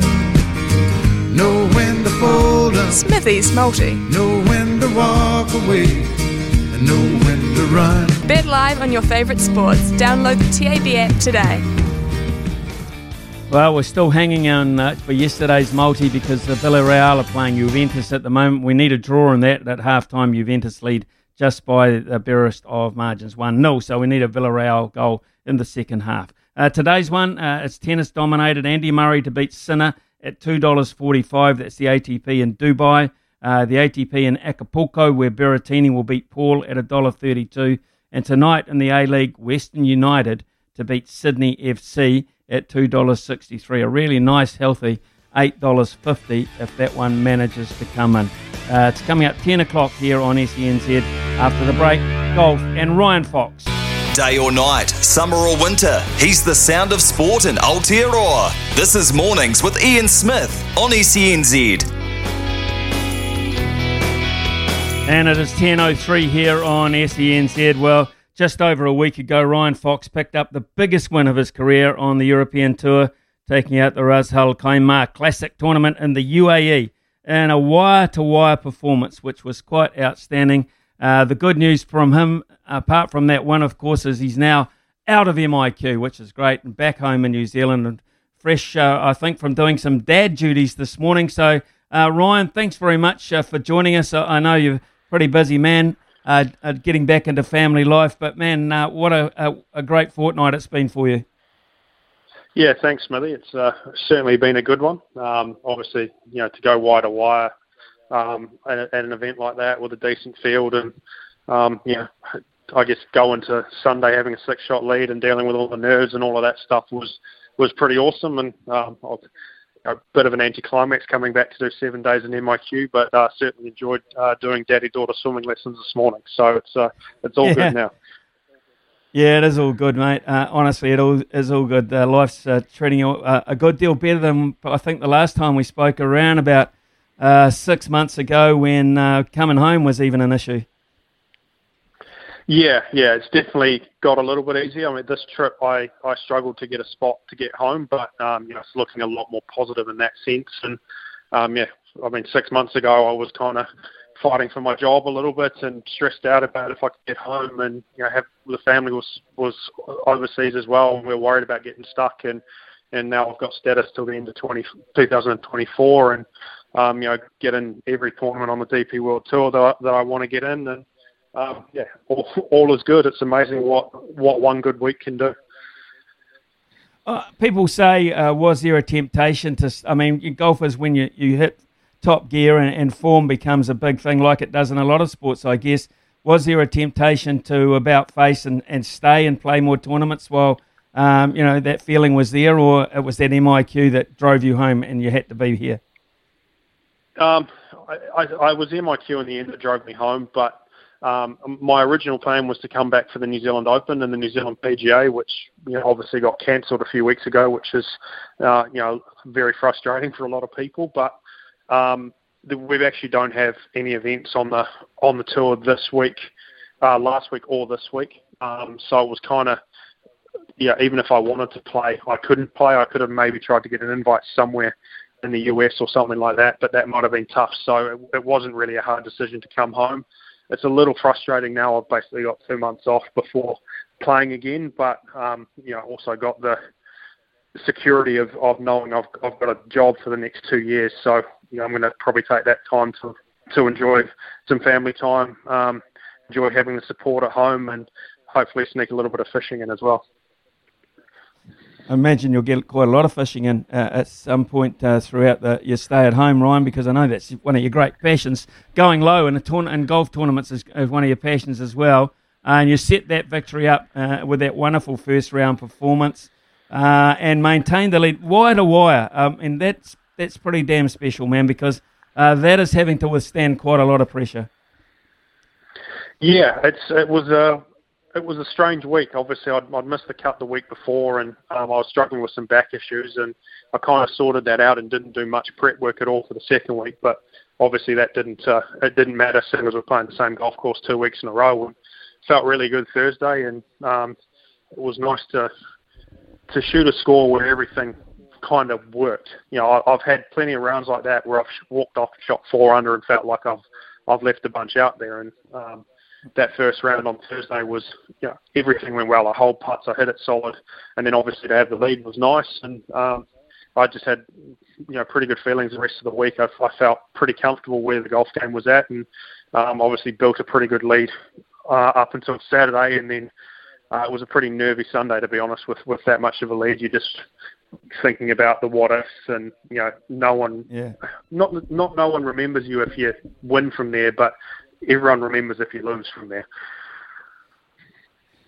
know when to fold 'em. Smithy's multi. Know when to walk away, and know when to run. Bet live on your favourite sports. Download the T A B app today. Well, we're still hanging on uh, for yesterday's multi because the Villarreal are playing Juventus at the moment. We need a draw in that. At halftime, Juventus lead just by the barest of margins, one nil. So we need a Villarreal goal in the second half. Uh, today's one, uh, it's tennis dominated. Andy Murray to beat Sinner at two dollars forty-five. That's the A T P in Dubai. Uh, the A T P in Acapulco, where Berrettini will beat Paul at one dollar thirty-two. And tonight in the A-League, Western United to beat Sydney F C at two dollars sixty-three. A really nice, healthy eight dollars fifty if that one manages to come in. Uh, it's coming up ten o'clock here on S E N Z. After the break, golf and Ryan Fox. Day or night, summer or winter, he's the sound of sport in Aotearoa. This is Mornings with Ian Smith on S E N Z. And it is ten oh three here on S E N Z. Well, just over a week ago, Ryan Fox picked up the biggest win of his career on the European Tour, taking out the Ras Al Khaimah Classic Tournament in the U A E in a wire-to-wire performance, which was quite outstanding. Uh, the good news from him, apart from that one, of course, is he's now out of M I Q, which is great, and back home in New Zealand, and fresh, uh, I think, from doing some dad duties this morning. So, uh, Ryan, thanks very much uh, for joining us. I, I know you're a pretty busy man uh, uh, getting back into family life, but, man, uh, what a, a, a great fortnight it's been for you. Yeah, thanks, Smithy. It's uh, certainly been a good one. Um, obviously, you know, to go wire-to-wire Um, at, at an event like that with a decent field, and um, you know, I guess going to Sunday having a six-shot lead and dealing with all the nerves and all of that stuff was was pretty awesome. And um, a bit of an anticlimax coming back to do seven days in M I Q, but uh, certainly enjoyed uh, doing daddy-daughter swimming lessons this morning. So it's uh, it's all yeah. good now. Yeah, it is all good, mate. Uh, honestly, it all is all good. Uh, life's uh, treating you a, a good deal better than I think the last time we spoke, around about Uh, six months ago, when uh, coming home was even an issue. Yeah, yeah, it's definitely got a little bit easier. I mean, this trip, I, I struggled to get a spot to get home, but um, you know, it's looking a lot more positive in that sense. And um, yeah, I mean, six months ago, I was kind of fighting for my job a little bit and stressed out about if I could get home, and you know, have, the family was was overseas as well, and we were worried about getting stuck. And and now I've got status till the end of twenty twenty-four, and Um, you know, get in every tournament on the D P World Tour that I, that I want to get in, and um, yeah, all, all is good. It's amazing what, what one good week can do. Uh, people say, uh, was there a temptation to? I mean, golfers, when you, you hit top gear and, and form becomes a big thing, like it does in a lot of sports, I guess. Was there a temptation to about face and, and stay and play more tournaments while um, you know, that feeling was there, or it was that M I Q that drove you home and you had to be here? Um, I, I, I was M I Q in the end that drove me home, but um, my original plan was to come back for the New Zealand Open and the New Zealand P G A, which, you know, obviously got cancelled a few weeks ago, which is uh, you know, very frustrating for a lot of people. But um, the, we actually don't have any events on the on the tour this week, uh, last week or this week. Um, so I was kind of, yeah, even if I wanted to play, I couldn't play. I could have maybe tried to get an invite somewhere in the U S or something like that, but that might have been tough. So it, it wasn't really a hard decision to come home. It's a little frustrating now. I've basically got two months off before playing again, but um, you know, also got the security of, of knowing I've I've got a job for the next two years. So you know, I'm going to probably take that time to to enjoy some family time, um, enjoy having the support at home, and hopefully sneak a little bit of fishing in as well. I imagine you'll get quite a lot of fishing in uh, at some point uh, throughout the, your stay at home, Ryan, because I know that's one of your great passions. Going low in, a tourna- in golf tournaments is, is one of your passions as well. Uh, and you set that victory up uh, with that wonderful first-round performance uh, and maintained the lead wire to wire. Um, and that's that's pretty damn special, man, because uh, that is having to withstand quite a lot of pressure. Yeah, it's it was... Uh... It was a strange week. Obviously, I'd, I'd missed the cut the week before, and um, I was struggling with some back issues, and I kind of sorted that out and didn't do much prep work at all for the second week. But obviously, that didn't uh, it didn't matter, seeing as we're playing the same golf course two weeks in a row. And felt really good Thursday, and um, it was nice to to shoot a score where everything kind of worked. You know, I, I've had plenty of rounds like that where I've walked off, shot four under, and felt like I've I've left a bunch out there, and um, that first round on Thursday was, you know, everything went well. I hole putts, I hit it solid, and then obviously to have the lead was nice. And um, I just had, you know, pretty good feelings the rest of the week. I, I felt pretty comfortable where the golf game was at, and um, obviously built a pretty good lead uh, up until Saturday, and then uh, it was a pretty nervy Sunday, to be honest. With with that much of a lead, you just thinking about the what ifs, and you know, no one, yeah. not not no one remembers you if you win from there, but everyone remembers if you lose from there.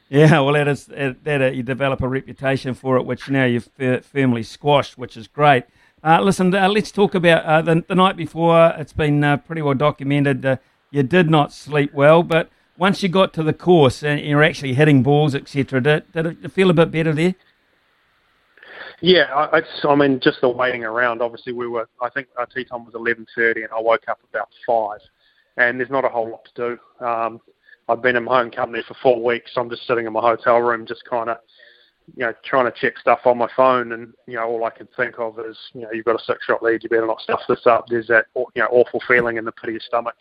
Yeah, well, that is that you develop a reputation for it, which now you've firmly squashed, which is great. Uh, listen, uh, let's talk about uh, the, the night before. It's been uh, pretty well documented. Uh, you did not sleep well, but once you got to the course and you're actually hitting balls, et cetera, did, did it feel a bit better there? Yeah, I, it's, I mean, just the waiting around. Obviously, we were. I think our tee time was eleven thirty, and I woke up about five. And there's not a whole lot to do. Um, I've been in my home company for four weeks. So I'm just sitting in my hotel room, just kind of, you know, trying to check stuff on my phone. And, you know, all I can think of is, you know, you've got a six shot lead, you better not stuff this up. There's that, you know, awful feeling in the pit of your stomach,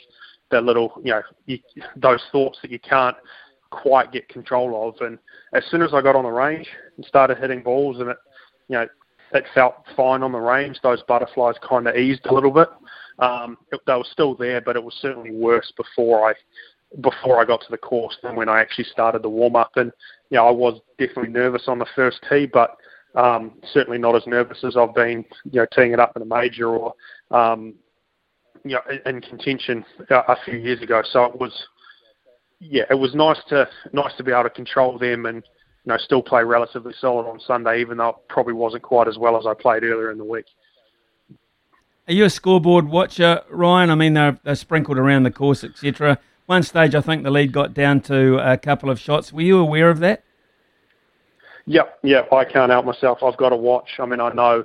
that little, you know, you, those thoughts that you can't quite get control of. And as soon as I got on the range and started hitting balls, and it, you know, it felt fine on the range, those butterflies kind of eased a little bit. Um, it, they were still there, but it was certainly worse before I, before I got to the course than when I actually started the warm-up. And, you know, I was definitely nervous on the first tee, but um, certainly not as nervous as I've been, you know, teeing it up in a major or, um, you know, in, in contention a few years ago. So it was, yeah, it was nice to nice to be able to control them and, you know, still play relatively solid on Sunday, even though it probably wasn't quite as well as I played earlier in the week. Are you a scoreboard watcher, Ryan? I mean, they're, they're sprinkled around the course, et cetera. One stage, I think the lead got down to a couple of shots. Were you aware of that? Yep, yeah, I can't help myself. I've got to watch. I mean, I know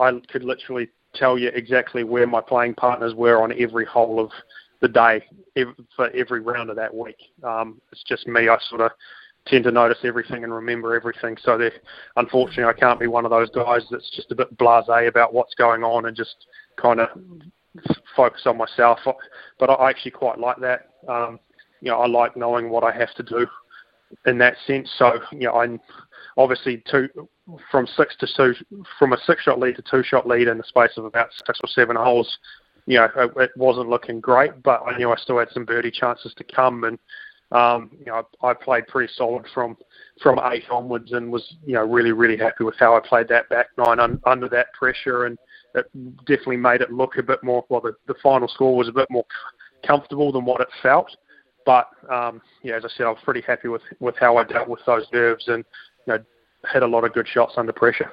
I could literally tell you exactly where my playing partners were on every hole of the day for every round of that week. Um, it's just me. I sort of tend to notice everything and remember everything. So, unfortunately, I can't be one of those guys that's just a bit blasé about what's going on and just kind of focus on myself. But I actually quite like that. Um, you know, I like knowing what I have to do in that sense. So, you know, I'm obviously two from six to two from a six-shot lead to two-shot lead in the space of about six or seven holes. You know, it, it wasn't looking great, but I knew I still had some birdie chances to come. And um, you know, I, I played pretty solid from from eight onwards, and was, you know, really really happy with how I played that back nine un, under that pressure, and it definitely made it look a bit more. Well, the, the final score was a bit more comfortable than what it felt, but um, yeah, as I said, I was pretty happy with, with how I dealt with those nerves, and you know, had a lot of good shots under pressure.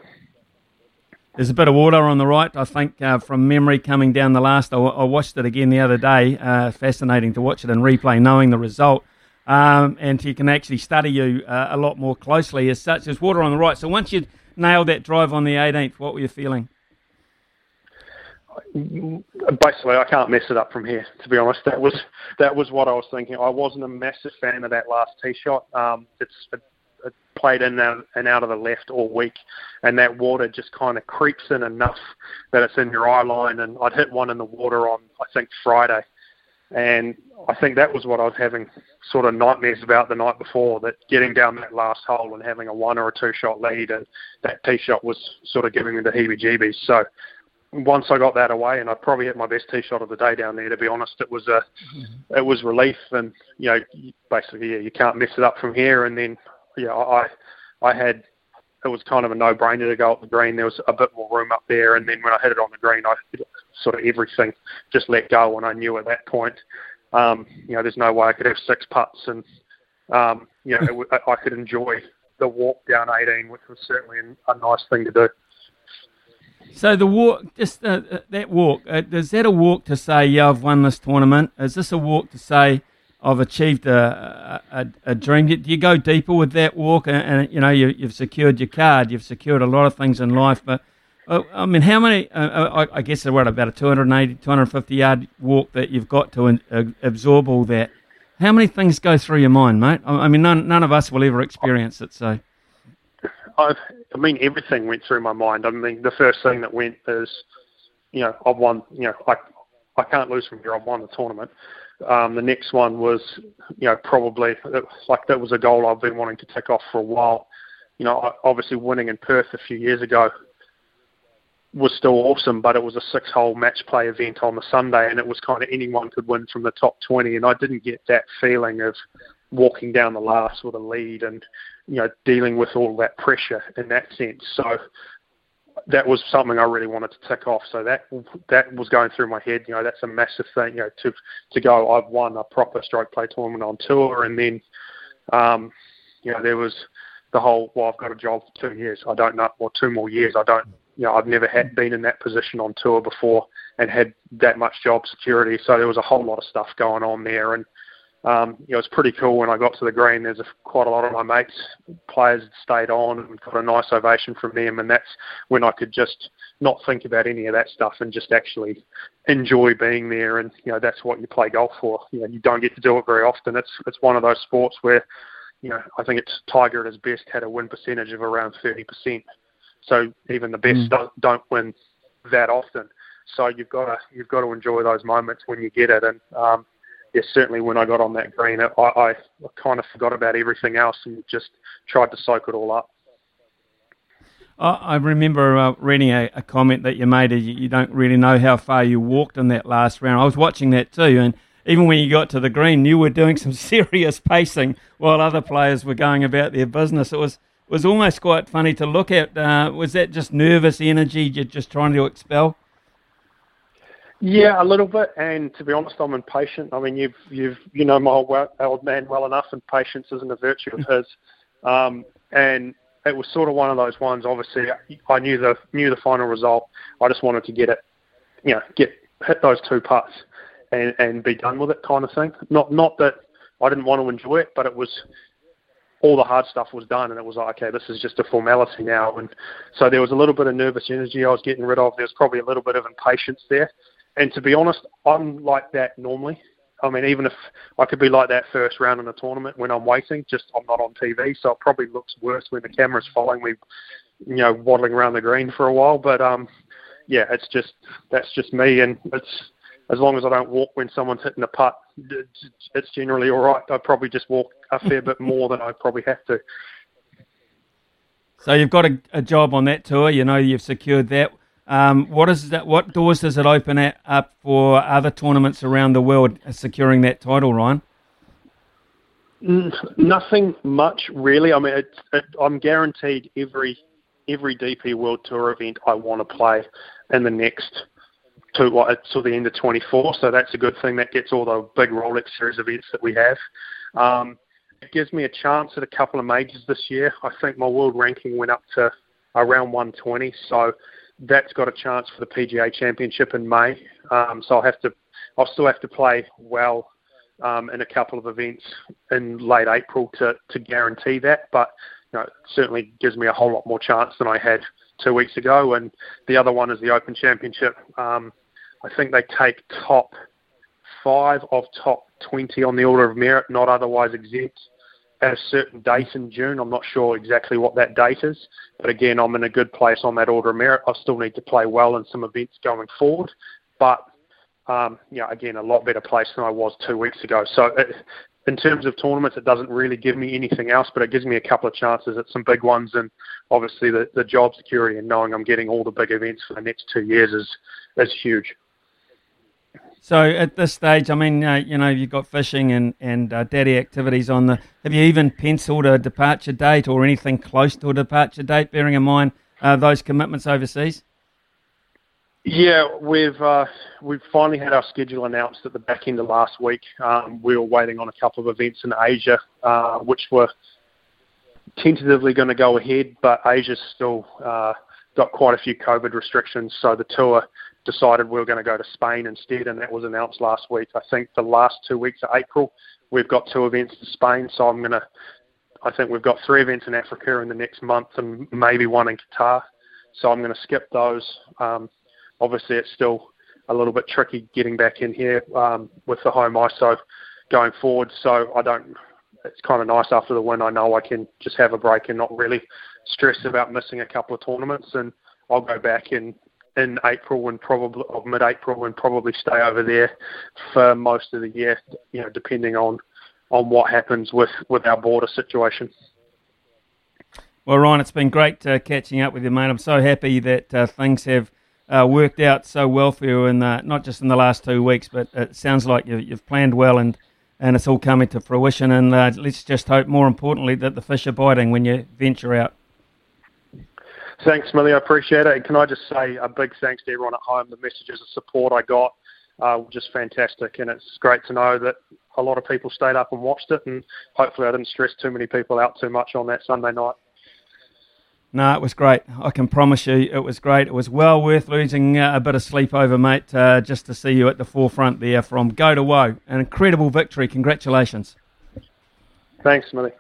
There's a bit of water on the right, I think, uh, from memory coming down the last. I, I watched it again the other day. Uh, fascinating to watch it in replay, knowing the result, um, and you can actually study you uh, a lot more closely as such. There's water on the right. So once you nailed that drive on the eighteenth, what were you feeling? Basically, I can't mess it up from here, to be honest. That was that was what I was thinking. I wasn't a massive fan of that last tee shot. Um, it's it, it played in and out of the left all week, and that water just kind of creeps in enough that it's in your eye line. And I'd hit one in the water on, I think, Friday, and I think that was what I was having sort of nightmares about the night before, that getting down that last hole and having a one or a two-shot lead, and that tee shot was sort of giving me the heebie-jeebies. So once I got that away, and I probably hit my best tee shot of the day down there, to be honest, it was a, it was relief, and you know, basically, yeah, you can't mess it up from here. And then, yeah, I, I had, it was kind of a no-brainer to go up the green. There was a bit more room up there, and then when I hit it on the green, I sort of everything just let go, and I knew at that point, um, you know, there's no way I could have six putts, and um, you know, it, I could enjoy the walk down eighteen, which was certainly a nice thing to do. So the walk, just uh, that walk, uh, is that a walk to say, yeah, I've won this tournament? Is this a walk to say I've achieved a a, a dream? Do you go deeper with that walk? And, and you know, you, you've secured your card, you've secured a lot of things in life. But uh, I mean, how many? Uh, I, I guess we're at about a two hundred eighty, two hundred fifty yard walk that you've got to in, uh, absorb all that. How many things go through your mind, mate? I, I mean, none none of us will ever experience it, so. I've, I mean, everything went through my mind. I mean, the first thing that went is, you know, I've won, you know, I, I can't lose from here. I've won the tournament. Um, the next one was, you know, probably, like, that was a goal I've been wanting to tick off for a while. You know, obviously winning in Perth a few years ago was still awesome, but it was a six-hole match play event on the Sunday, and it was kind of anyone could win from the top twenty, and I didn't get that feeling of walking down the last with a lead and, you know, dealing with all that pressure in that sense. So that was something I really wanted to tick off. So that that was going through my head. You know, that's a massive thing. You know, to to go, I've won a proper stroke play tournament on tour, and then, um, you know, there was the whole, well, I've got a job for two years. I don't know, or two more years. I don't. You know, I've never had been in that position on tour before and had that much job security. So there was a whole lot of stuff going on there, and um, you know, it's pretty cool when I got to the green. There's a, quite a lot of my mates, players stayed on and got a nice ovation from them, and that's when I could just not think about any of that stuff and just actually enjoy being there. And you know, that's what you play golf for. You know, you don't get to do it very often. It's it's one of those sports where, you know, I think it's Tiger at his best had a win percentage of around thirty percent. So even the best mm. don't, don't win that often. So you've got to you've got to enjoy those moments when you get it. And um, yeah, certainly when I got on that green, I, I, I kind of forgot about everything else and just tried to soak it all up. I remember uh, reading a, a comment that you made. You don't really know how far you walked in that last round. I was watching that too, and even when you got to the green, you were doing some serious pacing while other players were going about their business. It was. was almost quite funny to look at. Uh, was that just nervous energy you're just trying to expel? Yeah, a little bit. And to be honest, I'm impatient. I mean, you've, you've you know my old, old man well enough, and patience isn't a virtue of his. Um, and it was sort of one of those ones, obviously, I knew the knew the final result. I just wanted to get it, you know, get hit those two putts and, and be done with it kind of thing. Not Not that I didn't want to enjoy it, but it was... all the hard stuff was done, and it was like, okay, this is just a formality now. And so there was a little bit of nervous energy I was getting rid of. There was probably a little bit of impatience there. And to be honest, I'm like that normally. I mean, even if I could be like that first round in a tournament when I'm waiting, just I'm not on T V, so it probably looks worse when the camera's following me, you know, waddling around the green for a while. But, um, yeah, it's just that's just me, and it's as long as I don't walk when someone's hitting a putt, it's generally all right. I probably just walk a fair bit more than I probably have to. So you've got a, a job on that tour. You know you've secured that. Um, what is that? What doors does it open at, up for other tournaments around the world securing that title, Ryan? Nothing much really. I mean, it, it, I'm guaranteed every every D P World Tour event I want to play in the next. To what till the end of twenty-four, so that's a good thing. That gets all the big Rolex Series events that we have. Um, it gives me a chance at a couple of majors this year. I think my world ranking went up to around one twenty, so that's got a chance for the P G A Championship in May. Um, so I'll have to, I'll still have to play well um, in a couple of events in late April to to guarantee that. But you know, it certainly gives me a whole lot more chance than I had two weeks ago. And the other one is the Open Championship. Um, I think they take top five of top twenty on the order of merit, not otherwise exempt, at a certain date in June. I'm not sure exactly what that date is, but again, I'm in a good place on that order of merit. I still need to play well in some events going forward, but um, you know, again, a lot better place than I was two weeks ago. So it, in terms of tournaments, it doesn't really give me anything else, but it gives me a couple of chances at some big ones, and obviously the, the job security and knowing I'm getting all the big events for the next two years is is huge. So at this stage, I mean, uh, you know, you've got fishing and, and uh, daddy activities on the... Have you even penciled a departure date or anything close to a departure date, bearing in mind uh, those commitments overseas? Yeah, we've uh, we've finally had our schedule announced at the back end of last week. Um, we were waiting on a couple of events in Asia, uh, which were tentatively going to go ahead, but Asia's still uh, got quite a few COVID restrictions, so the tour... decided we were going to go to Spain instead, and that was announced last week. I think the last two weeks of April, we've got two events in Spain, so I'm going to, I think we've got three events in Africa in the next month and maybe one in Qatar, so I'm going to skip those. Um, obviously, it's still a little bit tricky getting back in here um, with the home I S O going forward, so I don't, it's kind of nice after the win. I know I can just have a break and not really stress about missing a couple of tournaments, and I'll go back and in April and probably or mid-April and probably stay over there for most of the year, you know, depending on, on what happens with, with our border situation. Well, Ryan, it's been great uh, catching up with you, mate. I'm so happy that uh, things have uh, worked out so well for you, and not just in the last two weeks, but it sounds like you, you've planned well and, and it's all coming to fruition. And uh, let's just hope, more importantly, that the fish are biting when you venture out. Thanks, Millie. I appreciate it. And can I just say a big thanks to everyone at home. The messages of support I got uh, were just fantastic, and it's great to know that a lot of people stayed up and watched it, and hopefully I didn't stress too many people out too much on that Sunday night. No, it was great. I can promise you it was great. It was well worth losing uh, a bit of sleep over, mate, uh, just to see you at the forefront there from go to woe. An incredible victory. Congratulations. Thanks, Millie.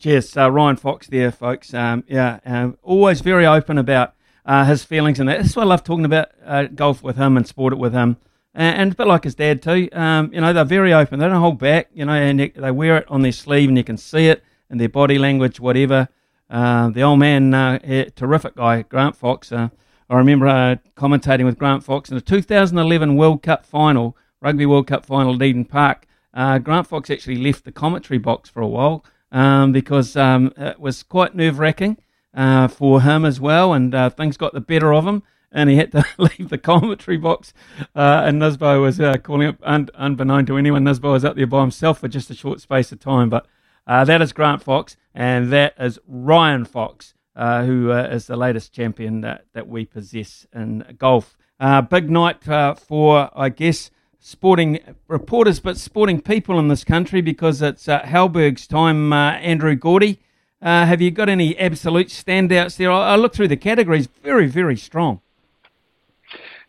Cheers. Uh, Ryan Fox there, folks. Um, yeah, um, always very open about uh, his feelings and that. That's why I love talking about uh, golf with him and sport it with him. And, and a bit like his dad too. Um, you know, they're very open. They don't hold back, you know, and they, they wear it on their sleeve and you can see it in their body language, whatever. Uh, the old man, uh, yeah, terrific guy, Grant Fox. Uh, I remember uh, commentating with Grant Fox in the two thousand eleven World Cup final, Rugby World Cup final at Eden Park. Uh, Grant Fox actually left the commentary box for a while um, because um, it was quite nerve-wracking uh, for him as well, and uh, things got the better of him, and he had to leave the commentary box. Uh, and Nisbo was uh, calling up, un- unbeknown to anyone, Nisbo was up there by himself for just a short space of time, but... Uh, that is Grant Fox, and that is Ryan Fox, uh, who uh, is the latest champion that, that we possess in golf. Uh, big night uh, for, I guess, sporting reporters, but sporting people in this country, because it's uh, Halberg's time, uh, Andrew Gordy. Uh, have you got any absolute standouts there? I, I looked through the categories, very, very strong.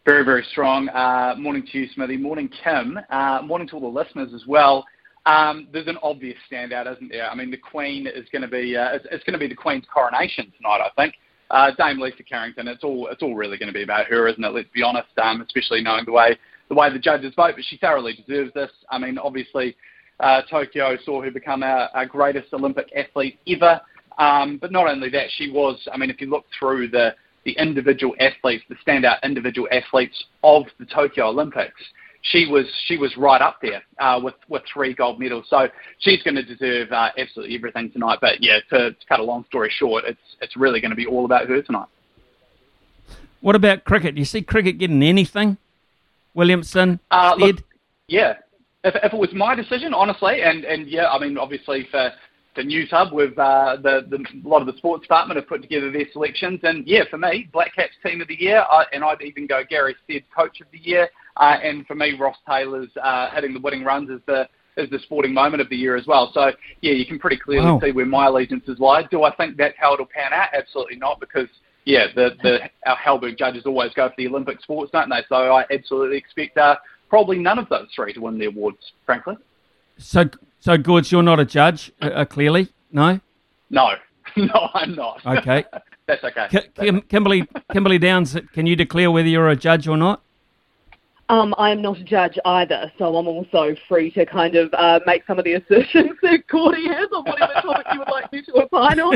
Very, very strong. Uh, morning to you, Smithy. Morning, Kim. Uh, morning to all the listeners as well. Um, there's an obvious standout, isn't there? I mean, the Queen is going to be uh, it's, it's going to be the Queen's coronation tonight, I think. Uh, Dame Lisa Carrington. It's all it's all really going to be about her, isn't it? Let's be honest. Um, especially knowing the way the way the judges vote, but she thoroughly deserves this. I mean, obviously, uh, Tokyo saw her become our, our greatest Olympic athlete ever. Um, but not only that, she was. I mean, if you look through the the individual athletes, the standout individual athletes of the Tokyo Olympics, She was she was right up there uh, with with three gold medals, so she's going to deserve uh, absolutely everything tonight. But yeah, to, to cut a long story short, it's it's really going to be all about her tonight. What about cricket? Do you see cricket getting anything? Williamson, uh, Stead? Look, yeah. If if it was my decision, honestly, and, and yeah, I mean, obviously for the News Hub, we've uh, the, the a lot of the sports department have put together their selections, and yeah, for me, Black Caps Team of the Year, I, and I'd even go Gary Stead Coach of the Year. Uh, and for me, Ross Taylor's uh, hitting the winning runs is the is the sporting moment of the year as well. So, yeah, you can pretty clearly wow. see where my allegiances lie. Do I think that's how it'll pan out? Absolutely not, because, yeah, the, the our Halberg judges always go for the Olympic sports, don't they? So I absolutely expect uh, probably none of those three to win the awards, frankly. So, so Gords, you're not a judge, uh, clearly, no? No. No, I'm not. Okay. That's okay. Kim, Kim, Kimberly, Kimberly Downs, can you declare whether you're a judge or not? Um, I am not a judge either, so I'm also free to kind of uh, make some of the assertions that Cordy has on whatever topic you would like me to opine on.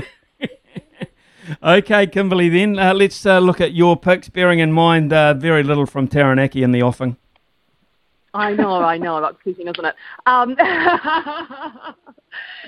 Okay, Kimberly, then. Uh, let's uh, look at your picks, bearing in mind uh, very little from Taranaki in the offing. I know, I know. That's kicking, isn't it? Um,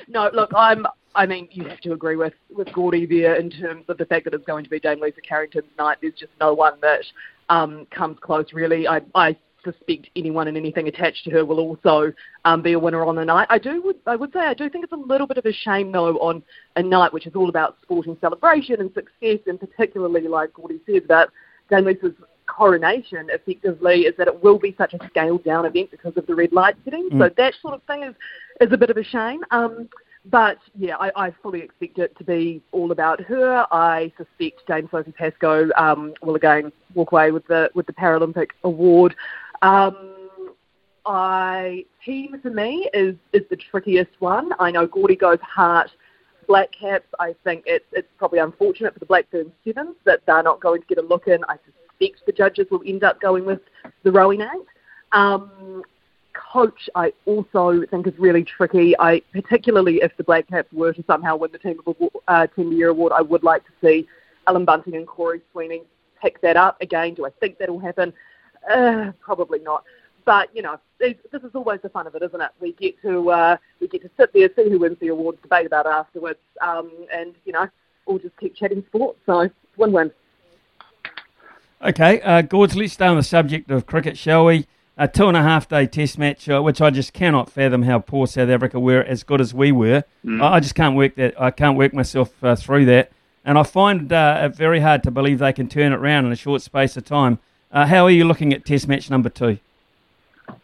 no, look, I'm... I mean, you have to agree with, with Gordy there in terms of the fact that it's going to be Dame Lisa Carrington's night. There's just no one that um, comes close, really. I, I suspect anyone and anything attached to her will also um, be a winner on the night. I do. Would, I would say I do think it's a little bit of a shame, though, on a night which is all about sporting celebration and success, and particularly, like Gordy says, about Dame Lisa's coronation, effectively, is that it will be such a scaled-down event because of the red light setting. Mm. So that sort of thing is, is a bit of a shame. Um But, yeah, I, I fully expect it to be all about her. I suspect Dame Sophie Pascoe um, will again walk away with the with the Paralympic award. Um, I team, for me, is, is the trickiest one. I know Gordy goes hard. Black Caps, I think it's, it's probably unfortunate for the Black Fern Sevens that they're not going to get a look in. I suspect the judges will end up going with the rowing eight. Um Coach, I also think is really tricky. I particularly if the Black Caps were to somehow win the Team of uh, Team of the Year award, I would like to see Alan Bunting and Corey Sweeney pick that up again. Do I think that'll happen? Uh, probably not. But you know, this is always the fun of it, isn't it? We get to uh, we get to sit there, see who wins the award, debate about it afterwards, um, and you know, all just keep chatting sport. So win-win. Okay, uh, Gords, let's stay on the subject of cricket, shall we? A two-and-a-half-day test match, uh, which I just cannot fathom how poor South Africa were, as good as we were. Mm. I, I just can't work that. I can't work myself uh, through that. And I find uh, it very hard to believe they can turn it around in a short space of time. Uh, how are you looking at Test match number two?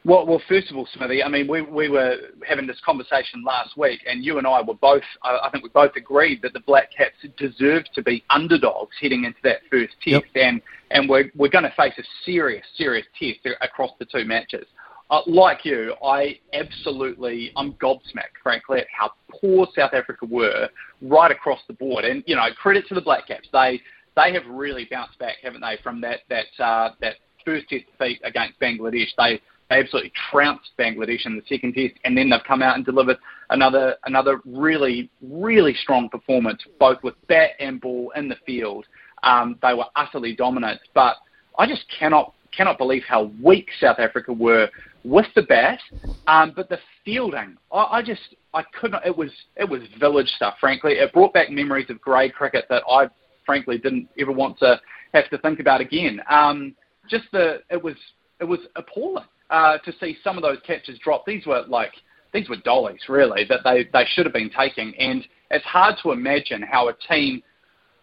Well, well, first of all, Smithy, I mean, we, we were having this conversation last week, and you and I were both, I think we both agreed that the Black Caps deserved to be underdogs heading into that first test, yep. and, and we're, we're going to face a serious, serious test across the two matches. Uh, like you, I absolutely, I'm gobsmacked, frankly, at how poor South Africa were right across the board. And, you know, credit to the Black Caps. They they have really bounced back, haven't they, from that that uh, that first test defeat against Bangladesh. They They absolutely trounced Bangladesh in the second test, and then they've come out and delivered another another really, really strong performance, both with bat and ball in the field. Um, they were utterly dominant, but I just cannot cannot believe how weak South Africa were with the bat, um, but the fielding, I, I just, I could not, it was, it was village stuff, frankly. It brought back memories of grade cricket that I, frankly, didn't ever want to have to think about again. Um, just the, it was, it was appalling. Uh, to see some of those catches drop. These were like, these were dollies, really, that they, they should have been taking. And it's hard to imagine how a team,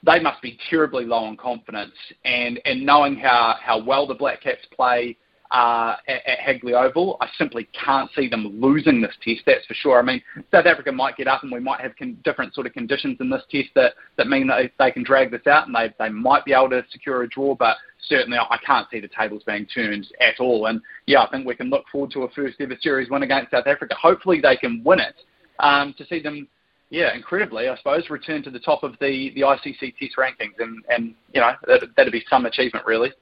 they must be terribly low on confidence. And, and knowing how, how well the Black Caps play uh, at, at Hagley Oval, I simply can't see them losing this test, that's for sure. I mean, South Africa might get up and we might have con- different sort of conditions in this test that, that mean that they can drag this out and they, they might be able to secure a draw, but certainly, I can't see the tables being turned at all. And, yeah, I think we can look forward to a first-ever series win against South Africa. Hopefully, they can win it. Um, to see them, yeah, incredibly, I suppose, return to the top of the, the I C C test rankings. And, and you know, that, that'd be some achievement, really.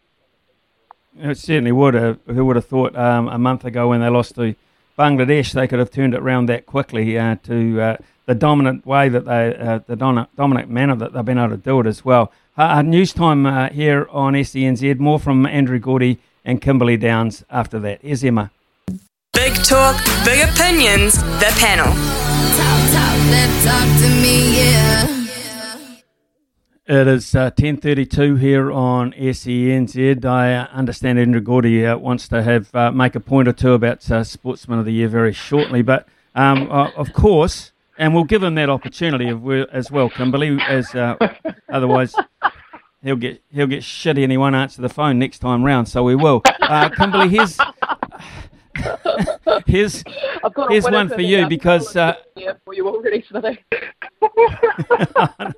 It certainly would. Uh, who would have thought um, a month ago when they lost to Bangladesh, they could have turned it around that quickly uh, to uh, the dominant way that they, uh, the dominant, dominant manner that they've been able to do it as well. Uh, news time uh, here on S C N Z. More from Andrew Gordy and Kimberly Downs after that. Here's Emma. Big talk, big opinions, the panel. Talk, talk, let talk to me, yeah. It is uh, ten thirty-two here on S C N Z. I uh, understand Andrew Gordy uh, wants to have uh, make a point or two about uh, Sportsman of the Year very shortly, but um, uh, of course... And we'll give him that opportunity as well, Kimberly, as uh, otherwise he'll get he'll get shitty and he won't answer the phone next time round. So we will. Uh, Kimberly, here's here's, here's one for you because uh, for you already, I'm,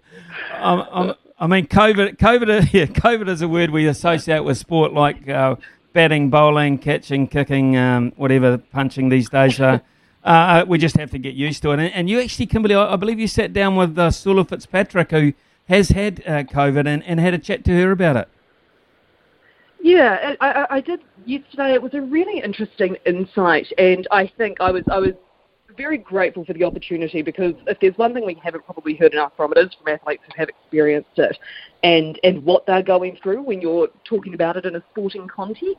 I'm, I mean, COVID COVID yeah, COVID is a word we associate with sport, like uh, batting, bowling, catching, kicking, um, whatever, punching these days. Uh, Uh, we just have to get used to it. And, and you actually, Kimberly, I, I believe you sat down with uh, Sula Fitzpatrick, who has had uh, COVID, and, and had a chat to her about it. Yeah, I, I did yesterday. It was a really interesting insight, and I think I was I was very grateful for the opportunity, because if there's one thing we haven't probably heard enough from, it is from athletes who have experienced it and, and what they're going through when you're talking about it in a sporting context.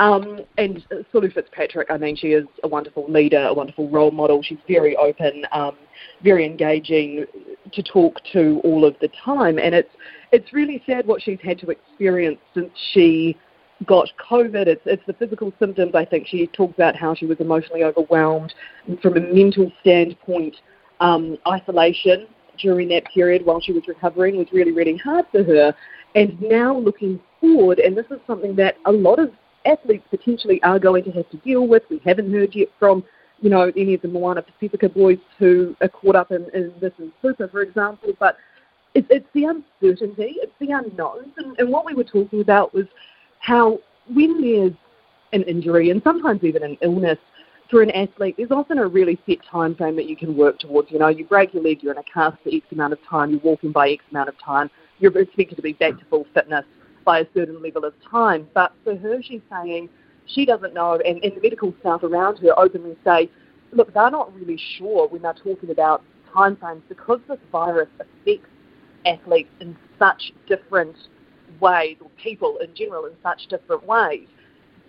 Um, and Sulu Fitzpatrick, I mean, she is a wonderful leader, a wonderful role model. She's very open, um, very engaging to talk to all of the time. And it's it's really sad what she's had to experience since she got COVID. It's, it's the physical symptoms, I think. She talks about how she was emotionally overwhelmed from a mental standpoint. Um, isolation during that period while she was recovering was really, really hard for her. And now looking forward, and this is something that a lot of athletes potentially are going to have to deal with. We haven't heard yet from, you know, any of the Moana Pasifika boys who are caught up in, in this in Super, for example, but it, it's the uncertainty, it's the unknowns, and, and what we were talking about was how when there's an injury, and sometimes even an illness, for an athlete, there's often a really set time frame that you can work towards. You know, you break your leg, you're in a cast for X amount of time, you're walking by X amount of time, you're expected to be back to full fitness by a certain level of time. But for her, she's saying she doesn't know, and, and the medical staff around her openly say, look, they're not really sure when they're talking about time frames, because this virus affects athletes in such different ways, or people in general in such different ways.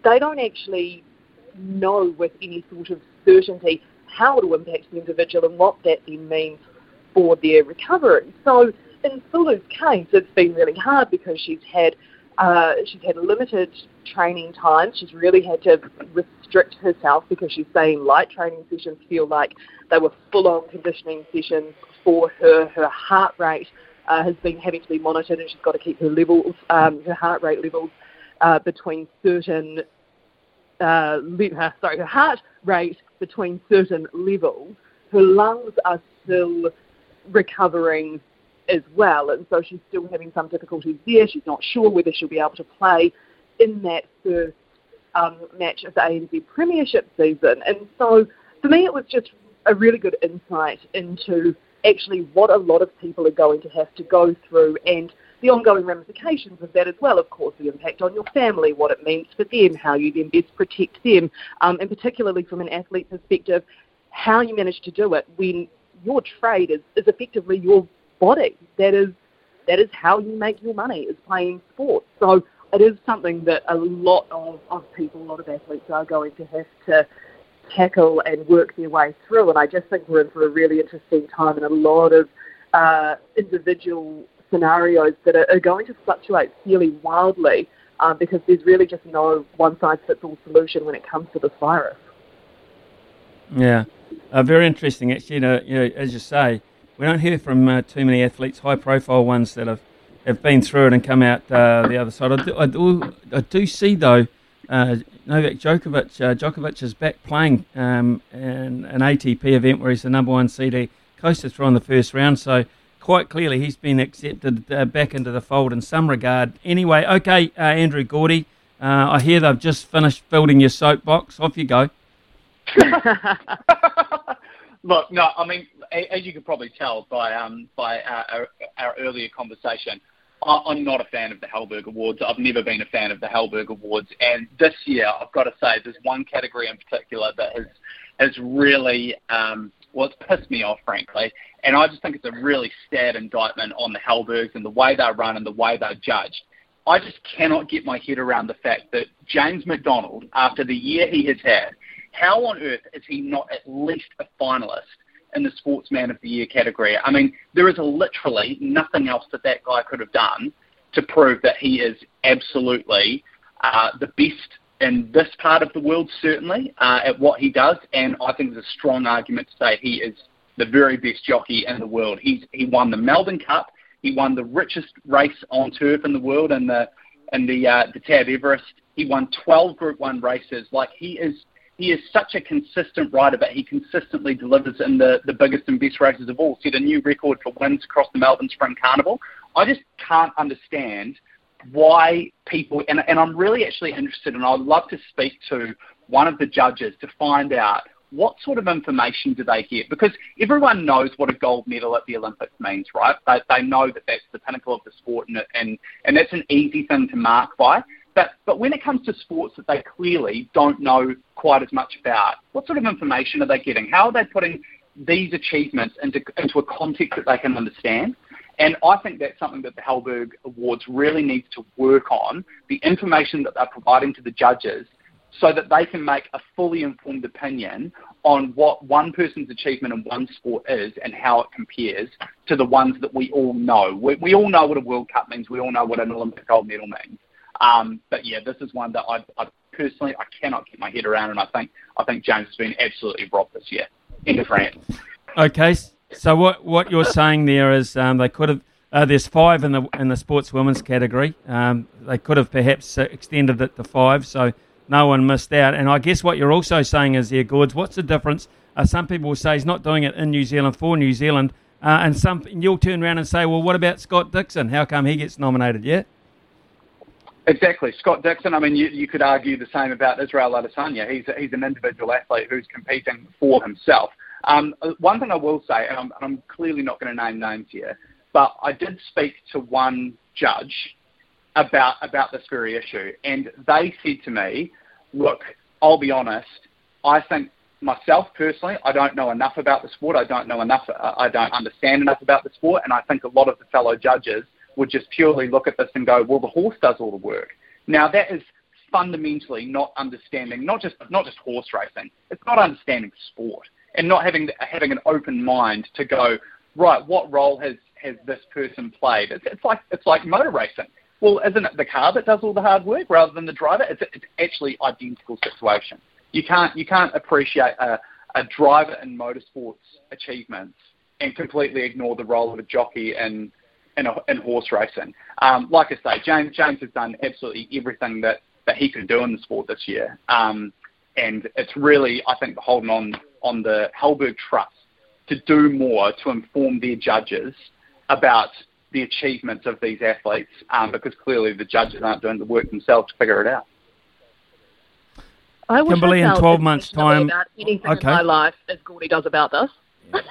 They don't actually know with any sort of certainty how it will impact the individual and what that then means for their recovery. So in Sulu's case, it's been really hard because she's had uh, she's had limited training time. She's really had to restrict herself because she's saying light training sessions feel like they were full-on conditioning sessions for her. Her heart rate uh, has been having to be monitored, and she's got to keep her levels, um, her heart rate levels, uh, between certain, uh, le- sorry, her heart rate between certain levels. Her lungs are still recovering as well, and so she's still having some difficulties there. She's not sure whether she'll be able to play in that first um, match of the A N Z Premiership season. And so for me it was just a really good insight into actually what a lot of people are going to have to go through, and the ongoing ramifications of that as well, of course, the impact on your family, what it means for them, how you then best protect them, um, and particularly from an athlete perspective, how you manage to do it when your trade is, is effectively your body. That is that is how you make your money, is playing sports. So it is something that a lot of, of people, a lot of athletes are going to have to tackle and work their way through. And I just think we're in for a really interesting time, and a lot of uh, individual scenarios that are, are going to fluctuate fairly wildly uh, because there's really just no one-size-fits-all solution when it comes to this virus. Yeah, uh, very interesting. Actually, you know, you know, as you say, we don't hear from uh, too many athletes, high-profile ones that have, have been through it and come out uh, the other side. I do, I do, I do see, though, uh, Novak Djokovic. Uh, Djokovic is back playing um, in an A T P event where he's the number one seed. Coasted through in the first round, so quite clearly he's been accepted uh, back into the fold in some regard. Anyway, okay, uh, Andrew Gordy, uh, I hear they've just finished building your soapbox. Off you go. Look, no, I mean, as you can probably tell by um, by our, our, our earlier conversation, I'm not a fan of the Halberg Awards. I've never been a fan of the Halberg Awards. And this year, I've got to say, there's one category in particular that has, has really, um, well, it's pissed me off, frankly. And I just think it's a really sad indictment on the Halbergs and the way they're run and the way they're judged. I just cannot get my head around the fact that James McDonald, after the year he has had, how on earth is he not at least a finalist in the Sportsman of the Year category? I mean, there is literally nothing else that that guy could have done to prove that he is absolutely uh, the best in this part of the world, certainly, uh, at what he does. And I think there's a strong argument to say he is the very best jockey in the world. He's, he won the Melbourne Cup. He won the richest race on turf in the world in the, in the, uh, the Tab Everest. He won twelve Group one races. Like, he is... He is such a consistent rider, but he consistently delivers in the, the biggest and best races of all. Set a new record for wins across the Melbourne Spring Carnival. I just can't understand why people, and, and I'm really actually interested, and I'd love to speak to one of the judges to find out what sort of information do they get, because everyone knows what a gold medal at the Olympics means, right? They, they know that that's the pinnacle of the sport, and, and, and that's an easy thing to mark by. But but when it comes to sports that they clearly don't know quite as much about, what sort of information are they getting? How are they putting these achievements into into a context that they can understand? And I think that's something that the Halberg Awards really needs to work on, the information that they're providing to the judges so that they can make a fully informed opinion on what one person's achievement in one sport is and how it compares to the ones that we all know. We, we all know what a World Cup means. We all know what an Olympic gold medal means. Um, but yeah, this is one that I, I personally I cannot get my head around, and I think I think James has been absolutely robbed this year. End of rant. Okay, so what, what you're saying there is um, they could have uh, there's five in the in the sports women's category. Um, they could have perhaps extended it to five, so no one missed out. And I guess what you're also saying is there, Gords, what's the difference? Uh, some people will say he's not doing it in New Zealand for New Zealand, uh, and some and you'll turn around and say, well, what about Scott Dixon? How come he gets nominated yet? Exactly. Scott Dixon, I mean, you, you could argue the same about Israel Adesanya. He's a, he's an individual athlete who's competing for himself. Um, one thing I will say, and I'm, I'm clearly not going to name names here, but I did speak to one judge about about this very issue, and they said to me, look, I'll be honest, I think myself personally, I don't know enough about the sport. I don't know enough. I don't understand enough about the sport, and I think a lot of the fellow judges would just purely look at this and go, well, the horse does all the work. Now, that is fundamentally not understanding, not just not just horse racing. It's not understanding sport and not having having an open mind to go, right, what role has, has this person played? It's, it's like it's like motor racing. Well, isn't it the car that does all the hard work rather than the driver? It's, it's actually an identical situation. You can't, you can't appreciate a, a driver in motorsports achievements and completely ignore the role of a jockey in and, and horse racing. Um, like I say, James James has done absolutely everything that, that he could do in the sport this year. Um, and it's really, I think, holding on on the Halberg Trust to do more to inform their judges about the achievements of these athletes, um, because clearly the judges aren't doing the work themselves to figure it out. I wish Kimberly, I in twelve months' time, about anything okay. in my life as Gordy does about this. Yeah.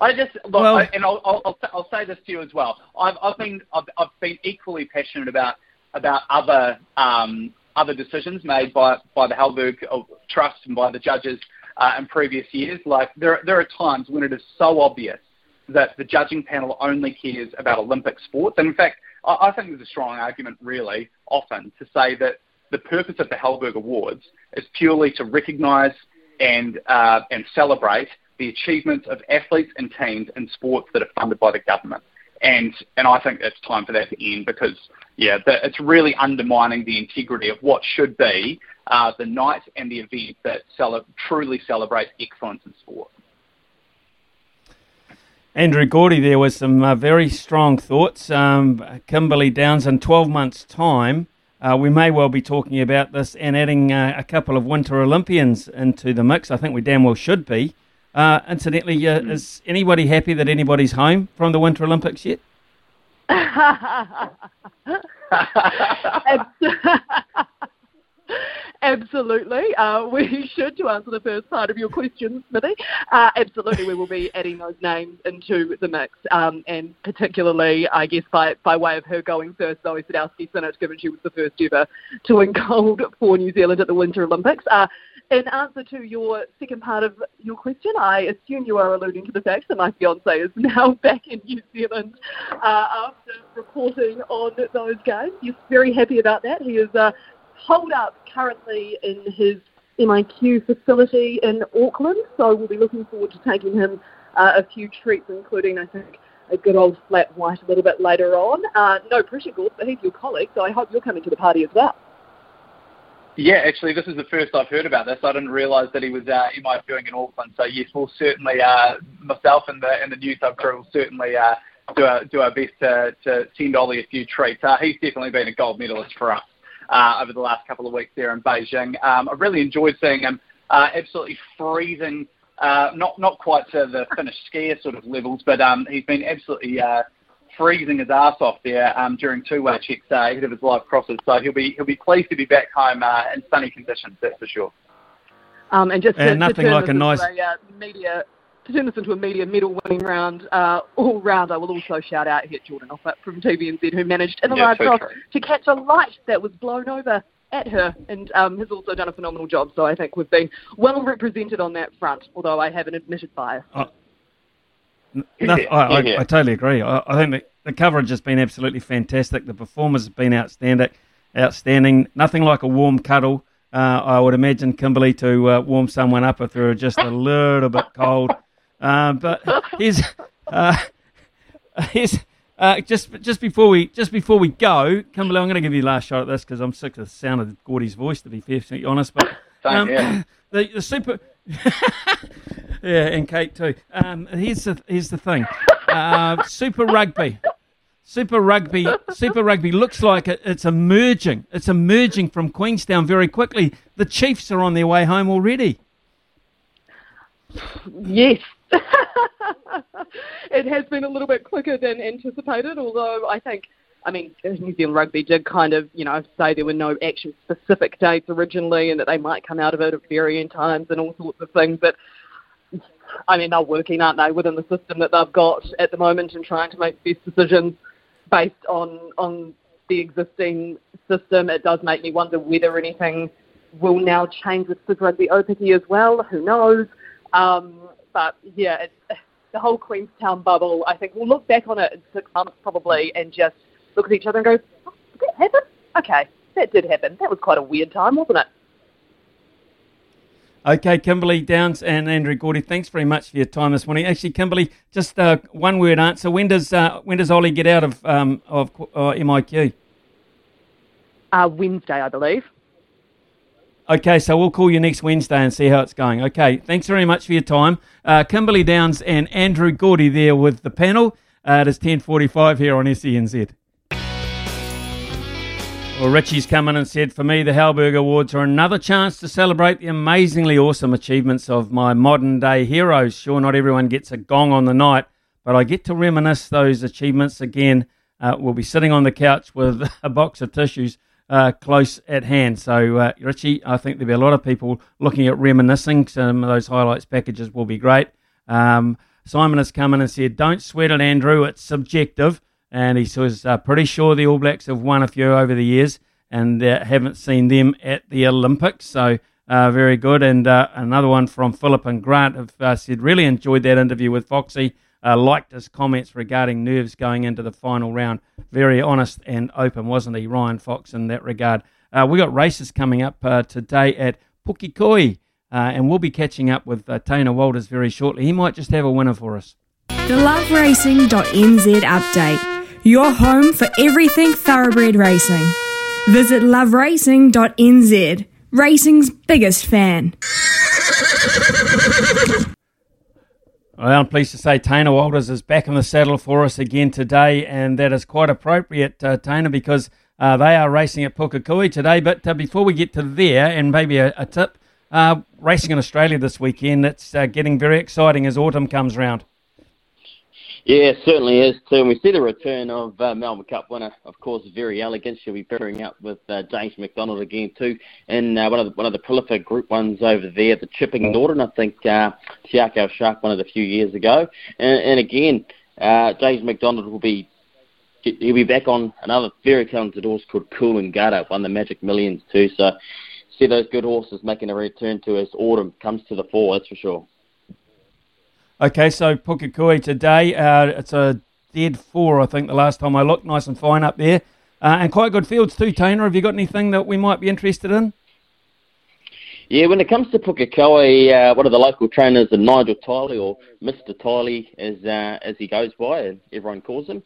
I just look, well, I, and I'll, I'll I'll say this to you as well. I've I've been I've, I've been equally passionate about about other um, other decisions made by by the Halberg Trust and by the judges uh, in previous years. Like there there are times when it is so obvious that the judging panel only cares about Olympic sports, and in fact, I, I think there's a strong argument, really, often to say that the purpose of the Halberg Awards is purely to recognise and uh, and celebrate the achievements of athletes and teams in sports that are funded by the government. And and I think it's time for that to end because, yeah, the, it's really undermining the integrity of what should be uh, the night and the event that cel- truly celebrates excellence in sport. Andrew Gordy there with some uh, very strong thoughts. Um, Kimberly Downs, in twelve months' time, Uh, we may well be talking about this and adding uh, a couple of Winter Olympians into the mix. I think we damn well should be. Uh, incidentally, uh, is anybody happy that anybody's home from the Winter Olympics yet? Absolutely. Uh, we should, to answer the first part of your question, Smithy. Uh, absolutely, we will be adding those names into the mix, um, and particularly, I guess, by, by way of her going first, Zoe Sadowski Sinnott, given she was the first ever to win gold for New Zealand at the Winter Olympics. Uh, in answer to your second part of your question, I assume you are alluding to the fact that my fiancé is now back in New Zealand uh, after reporting on those games. He's very happy about that. He is... Uh, holed up currently in his M I Q facility in Auckland, so we'll be looking forward to taking him uh, a few treats, including, I think, a good old flat white a little bit later on. Uh, no pressure, Gord, but he's your colleague, so I hope you're coming to the party as well. Yeah, actually, this is the first I've heard about this. I didn't realise that he was uh, MIQing in Auckland, so yes, we'll certainly, uh, myself and the and the news hub crew will certainly uh, do, our, do our best to, to send Ollie a few treats. Uh, he's definitely been a gold medalist for us. Uh, over the last couple of weeks there in Beijing. Um, I really enjoyed seeing him uh, absolutely freezing, uh, not not quite to the Finnish skier sort of levels, but um, he's been absolutely uh, freezing his ass off there um, during two-way checks uh, ahead of his live crosses. So he'll be he'll be pleased to be back home uh, in sunny conditions, that's for sure. Um, and just to, and nothing to like a nice a, uh, media. To turn this into a media medal-winning round, uh, all-round, I will also shout out here Jordan Offit from T V N Z, who managed in the yeah, live cross to catch a light that was blown over at her, and um, has also done a phenomenal job. So I think we've been well represented on that front, although I have an admitted bias. Uh, no, yeah, I, yeah. I, I totally agree. I, I think the, the coverage has been absolutely fantastic. The performers have been outstanding. Outstanding. Nothing like a warm cuddle. Uh, I would imagine, Kimberly, to uh, warm someone up if they were just a little bit cold. Uh, but here's, uh, here's uh, just just before we just before we go, Kimberly, I'm going to give you the last shot at this because I'm sick of the sound of Gordy's voice, to be perfectly honest. But um, yeah. the, the super, yeah, and Kate too. Um, here's the here's the thing, uh, Super Rugby, Super Rugby, Super Rugby looks like it, it's emerging. It's emerging from Queenstown very quickly. The Chiefs are on their way home already. Yes. It has been a little bit quicker than anticipated, although I think, I mean, New Zealand Rugby did kind of, you know, say there were no actual specific dates originally and that they might come out of it at varying times and all sorts of things, but, I mean, they're working, aren't they, within the system that they've got at the moment and trying to make best decisions based on, on the existing system. It does make me wonder whether anything will now change with Super Rugby Opaki as well. Who knows? Um, but yeah, it's, the whole Queenstown bubble, I think we'll look back on it in six months probably and just look at each other and go, oh, did that happen? Okay, that did happen. That was quite a weird time, wasn't it? Okay, Kimberly Downs and Andrew Gordy, thanks very much for your time this morning. Actually, Kimberly, just a one-word answer. When does uh, when does Ollie get out of um, of uh, M I Q? Uh, Wednesday, I believe. Okay, so we'll call you next Wednesday and see how it's going. Okay, thanks very much for your time. Uh, Kimberly Downs and Andrew Gordy there with the panel. Uh, it is ten forty-five here on S E N Z. Well, Richie's come in and said, for me, the Halberg Awards are another chance to celebrate the amazingly awesome achievements of my modern-day heroes. Sure, not everyone gets a gong on the night, but I get to reminisce those achievements again. Uh, we'll be sitting on the couch with a box of tissues uh, close at hand. So, uh, Richie, I think there'll be a lot of people looking at reminiscing. Some of those highlights packages will be great. Um, Simon has come in and said, don't sweat it, Andrew, it's subjective. And he says, uh, pretty sure the All Blacks have won a few over the years and uh, haven't seen them at the Olympics. So uh, very good. And uh, another one from Philip and Grant have uh, said, really enjoyed that interview with Foxy. Uh, liked his comments regarding nerves going into the final round. Very honest and open, wasn't he, Ryan Fox, in that regard. Uh, we got races coming up uh, today at Pukekohe, uh, and we'll be catching up with uh, Tana Walters very shortly. He might just have a winner for us. The love racing dot n z update. Your home for everything thoroughbred racing. Visit love racing dot n z, racing's biggest fan. Well, I'm pleased to say Tana Walters is back in the saddle for us again today, and that is quite appropriate, uh, Tana, because uh, they are racing at Pukekohe today. But uh, before we get to there, and maybe a, a tip, uh, racing in Australia this weekend, it's uh, getting very exciting as autumn comes round. Yeah, it certainly is too. And we see the return of uh, Melbourne Cup winner, of course, Very Elegant. She'll be pairing up with uh, James McDonald again too, and uh, one of the, one of the prolific Group Ones over there, the Chipping Norton. I think uh, Tiako Shark won it a few years ago, and, and again, uh, James McDonald will be he'll be back on another very talented horse called Cool and Gada, won the Magic Millions too. So see those good horses making a return to us. Autumn comes to the fore, that's for sure. Okay, so Pukekohe today, uh, it's a dead four, I think, the last time I looked. Nice and fine up there. Uh, and quite good fields too, Tana. Have you got anything that we might be interested in? Yeah, when it comes to Pukekohe, uh, one of the local trainers, Nigel Tiley, or Mister Tiley as, uh, as he goes by, and everyone calls him,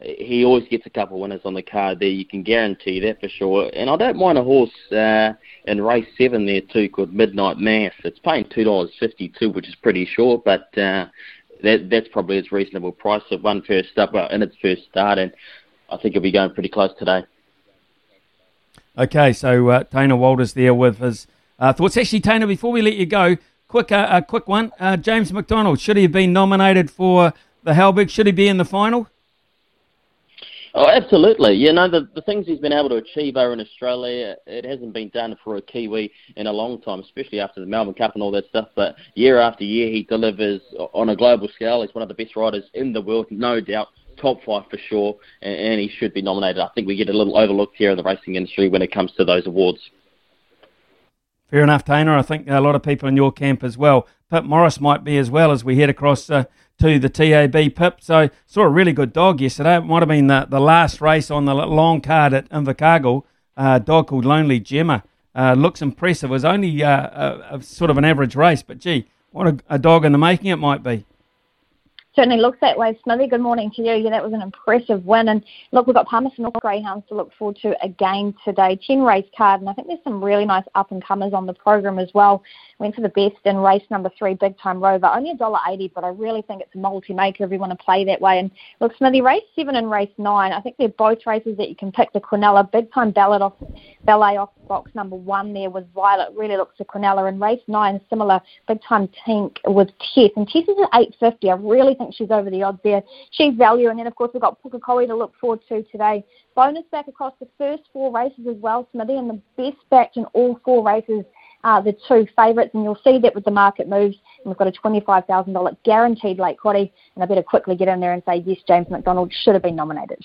he always gets a couple of winners on the card there. You can guarantee that for sure. And I don't mind a horse uh, in race seven there too called Midnight Mass. It's paying two dollars fifty-two, which is pretty short, but uh, that that's probably its reasonable price. It won first up uh, in its first start, and I think it'll be going pretty close today. Okay, so uh, Tana Walters there with his uh, thoughts. Actually, Tana, before we let you go, quick, uh, a quick one. Uh, James McDonald, should he have been nominated for the Halberg? Should he be in the final? Oh, absolutely. You know, the, the things he's been able to achieve over in Australia, it hasn't been done for a Kiwi in a long time, especially after the Melbourne Cup and all that stuff. But year after year, he delivers on a global scale. He's one of the best riders in the world, no doubt. Top five for sure, and, and he should be nominated. I think we get a little overlooked here in the racing industry when it comes to those awards. Fair enough, Tana. I think a lot of people in your camp as well. Pip Morris might be as well as we head across uh, to the T A B, Pip. So saw a really good dog yesterday. It might have been the, the last race on the long card at Invercargill. Uh, a dog called Lonely Gemma. Uh, looks impressive. It was only uh, a, a sort of an average race, but gee, what a, a dog in the making it might be. Certainly looks that way, Smithy. Good morning to you. Yeah, that was an impressive win. And look, we've got Palmerston North Greyhounds to look forward to again today. ten race card, and I think there's some really nice up-and-comers on the program as well. Went for the best in race number three, Big Time Rover. Only one dollar eighty, but I really think it's a multi-maker if you want to play that way. And look, Smithy, race seven and race nine, I think they're both races that you can pick. The Quinella, Big Time Ballet off, Ballet off box number one there with Violet, really looks to Quinella. And race nine, similar, Big Time Tink with Tess. And Tess is at eight fifty. I really think she's over the odds there. She's value, and then of course we've got Pukekohe to look forward to today. Bonus back across the first four races as well, Smithy, and the best backed in all four races are the two favourites, and you'll see that with the market moves. And we've got a twenty-five thousand dollars guaranteed late quaddy, and I better quickly get in there and say yes, James McDonald should have been nominated.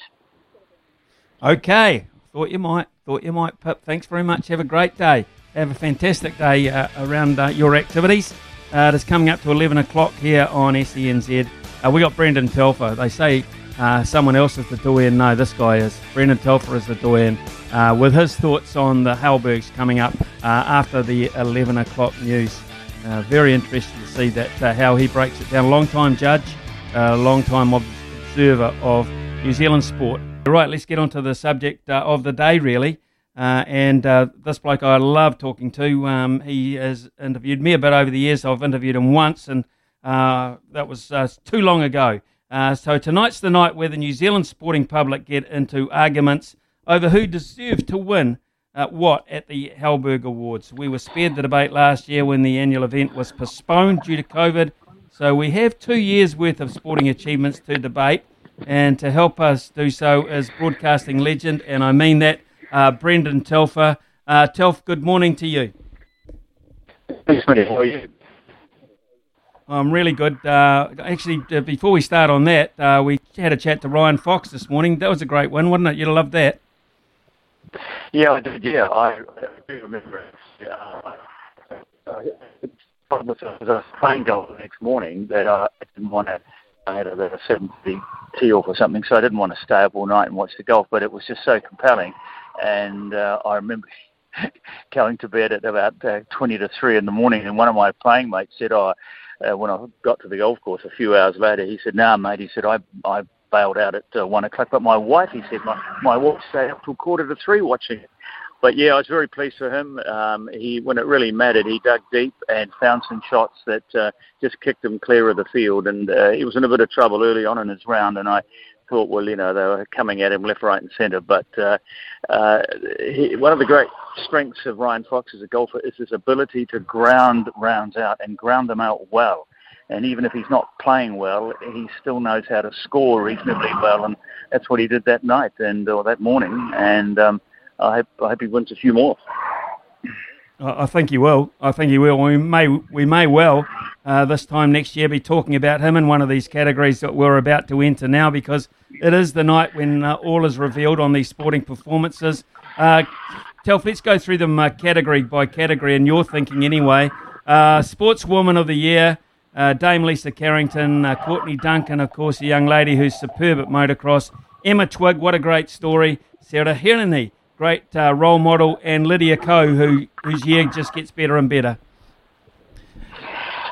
Okay, thought you might, thought you might, Pip. Thanks very much. Have a great day. Have a fantastic day uh, around uh, your activities. Uh, it is coming up to eleven o'clock here on S E N Z. Uh, we got Brendan Telfer. They say uh, someone else is the doyen. No, this guy is. Brendan Telfer is the doyen uh, with his thoughts on the Halbergs coming up uh, after the eleven o'clock news. Uh, very interesting to see that uh, how he breaks it down. Long-time judge, uh, long-time observer of New Zealand sport. Right, let's get on to the subject uh, of the day, really. Uh, and uh, this bloke I love talking to, um, he has interviewed me a bit over the years. So I've interviewed him once, and uh, that was uh, too long ago. Uh, so tonight's the night where the New Zealand sporting public get into arguments over who deserved to win uh, what at the Halberg Awards. We were spared the debate last year when the annual event was postponed due to COVID. So we have two years' worth of sporting achievements to debate, and to help us do so is broadcasting legend, and I mean that, Uh, Brendan Telfer. Uh, Telf, good morning to you. Thanks, mate. How are you? I'm really good. Uh, actually, uh, before we start on that, uh, we had a chat to Ryan Fox this morning. That was a great one, wasn't it? You'd have loved that. Yeah, I did. Yeah, I, I do remember it. Yeah, I, I, the problem was I was playing golf the next morning that I didn't want to. I had about a seven thirty tee off or something, so I didn't want to stay up all night and watch the golf, but it was just so compelling. And uh, I remember going to bed at about uh, twenty to three in the morning, and one of my playing mates said, oh, uh, when I got to the golf course a few hours later, he said, nah, mate, he said, I I bailed out at uh, one o'clock, but my wife, he said, my, my wife stayed up till quarter to three watching it. But yeah, I was very pleased for him. Um, he, when it really mattered, he dug deep and found some shots that uh, just kicked him clear of the field. And uh, he was in a bit of trouble early on in his round, and I thought, well, you know, they were coming at him left, right and centre. But uh, uh, he, one of the great strengths of Ryan Fox as a golfer is his ability to ground rounds out and ground them out well. And even if he's not playing well, he still knows how to score reasonably well. And that's what he did that night and or that morning. And um, I hope, I hope he wins a few more. I think he will. I think he will. We may we may well uh, this time next year be talking about him in one of these categories that we're about to enter now, because it is the night when uh, all is revealed on these sporting performances. Uh, Telf, let's go through them uh, category by category in your thinking anyway. Uh, Sportswoman of the Year, uh, Dame Lisa Carrington, uh, Courtney Duncan, of course, a young lady who's superb at motocross, Emma Twigg, what a great story, Sarah Hereney, great uh, role model, and Lydia Ko, who, whose year just gets better and better.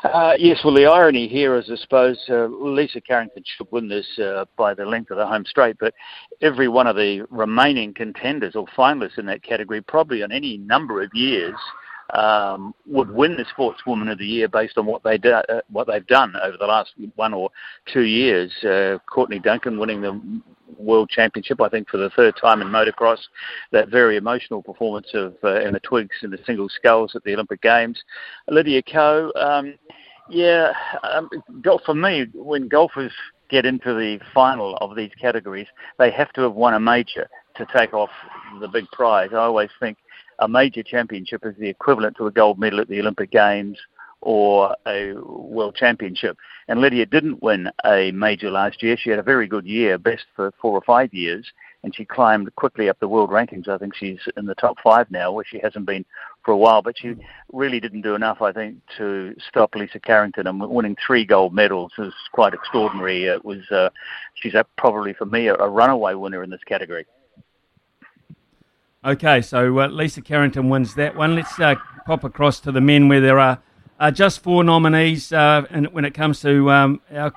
Uh, yes, well, the irony here is, I suppose, uh, Lisa Carrington should win this uh, by the length of the home straight, but every one of the remaining contenders or finalists in that category probably on any number of years um, would win the Sportswoman of the Year based on what, they do, uh, what they've done over the last one or two years. Uh, Courtney Duncan winning the World Championship, I think, for the third time in motocross. That very emotional performance of uh, Emma Twiggs in the single sculls at the Olympic Games. Lydia Ko, um, yeah, um, for me, when golfers get into the final of these categories, they have to have won a major to take off the big prize. I always think a major championship is the equivalent to a gold medal at the Olympic Games or a world championship. And Lydia didn't win a major last year. She had a very good year, best for four or five years, and she climbed quickly up the world rankings. I think she's in the top five now, where she hasn't been for a while. But she really didn't do enough, I think, to stop Lisa Carrington. And winning three gold medals is quite extraordinary. It was uh, she's uh, probably, for me, a, a runaway winner in this category. Okay, so uh, Lisa Carrington wins that one. Let's uh, pop across to the men, where there are Uh, just four nominees uh, and when it comes to um, our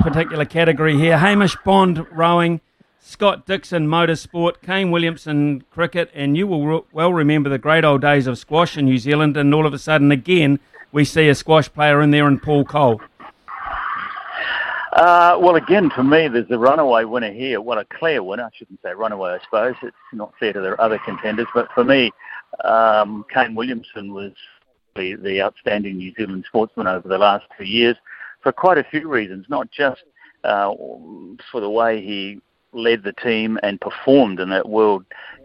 particular category here. Hamish Bond, rowing, Scott Dixon, motorsport, Kane Williamson, cricket, and you will re- well remember the great old days of squash in New Zealand, and all of a sudden, again, we see a squash player in there in Paul Cole. Uh, well, again, for me, there's the runaway winner here. Well, a clear winner. I shouldn't say runaway, I suppose. It's not fair to their other contenders, but for me, um, Kane Williamson was the outstanding New Zealand sportsman over the last two years for quite a few reasons, not just uh, for the way he led the team and performed in that World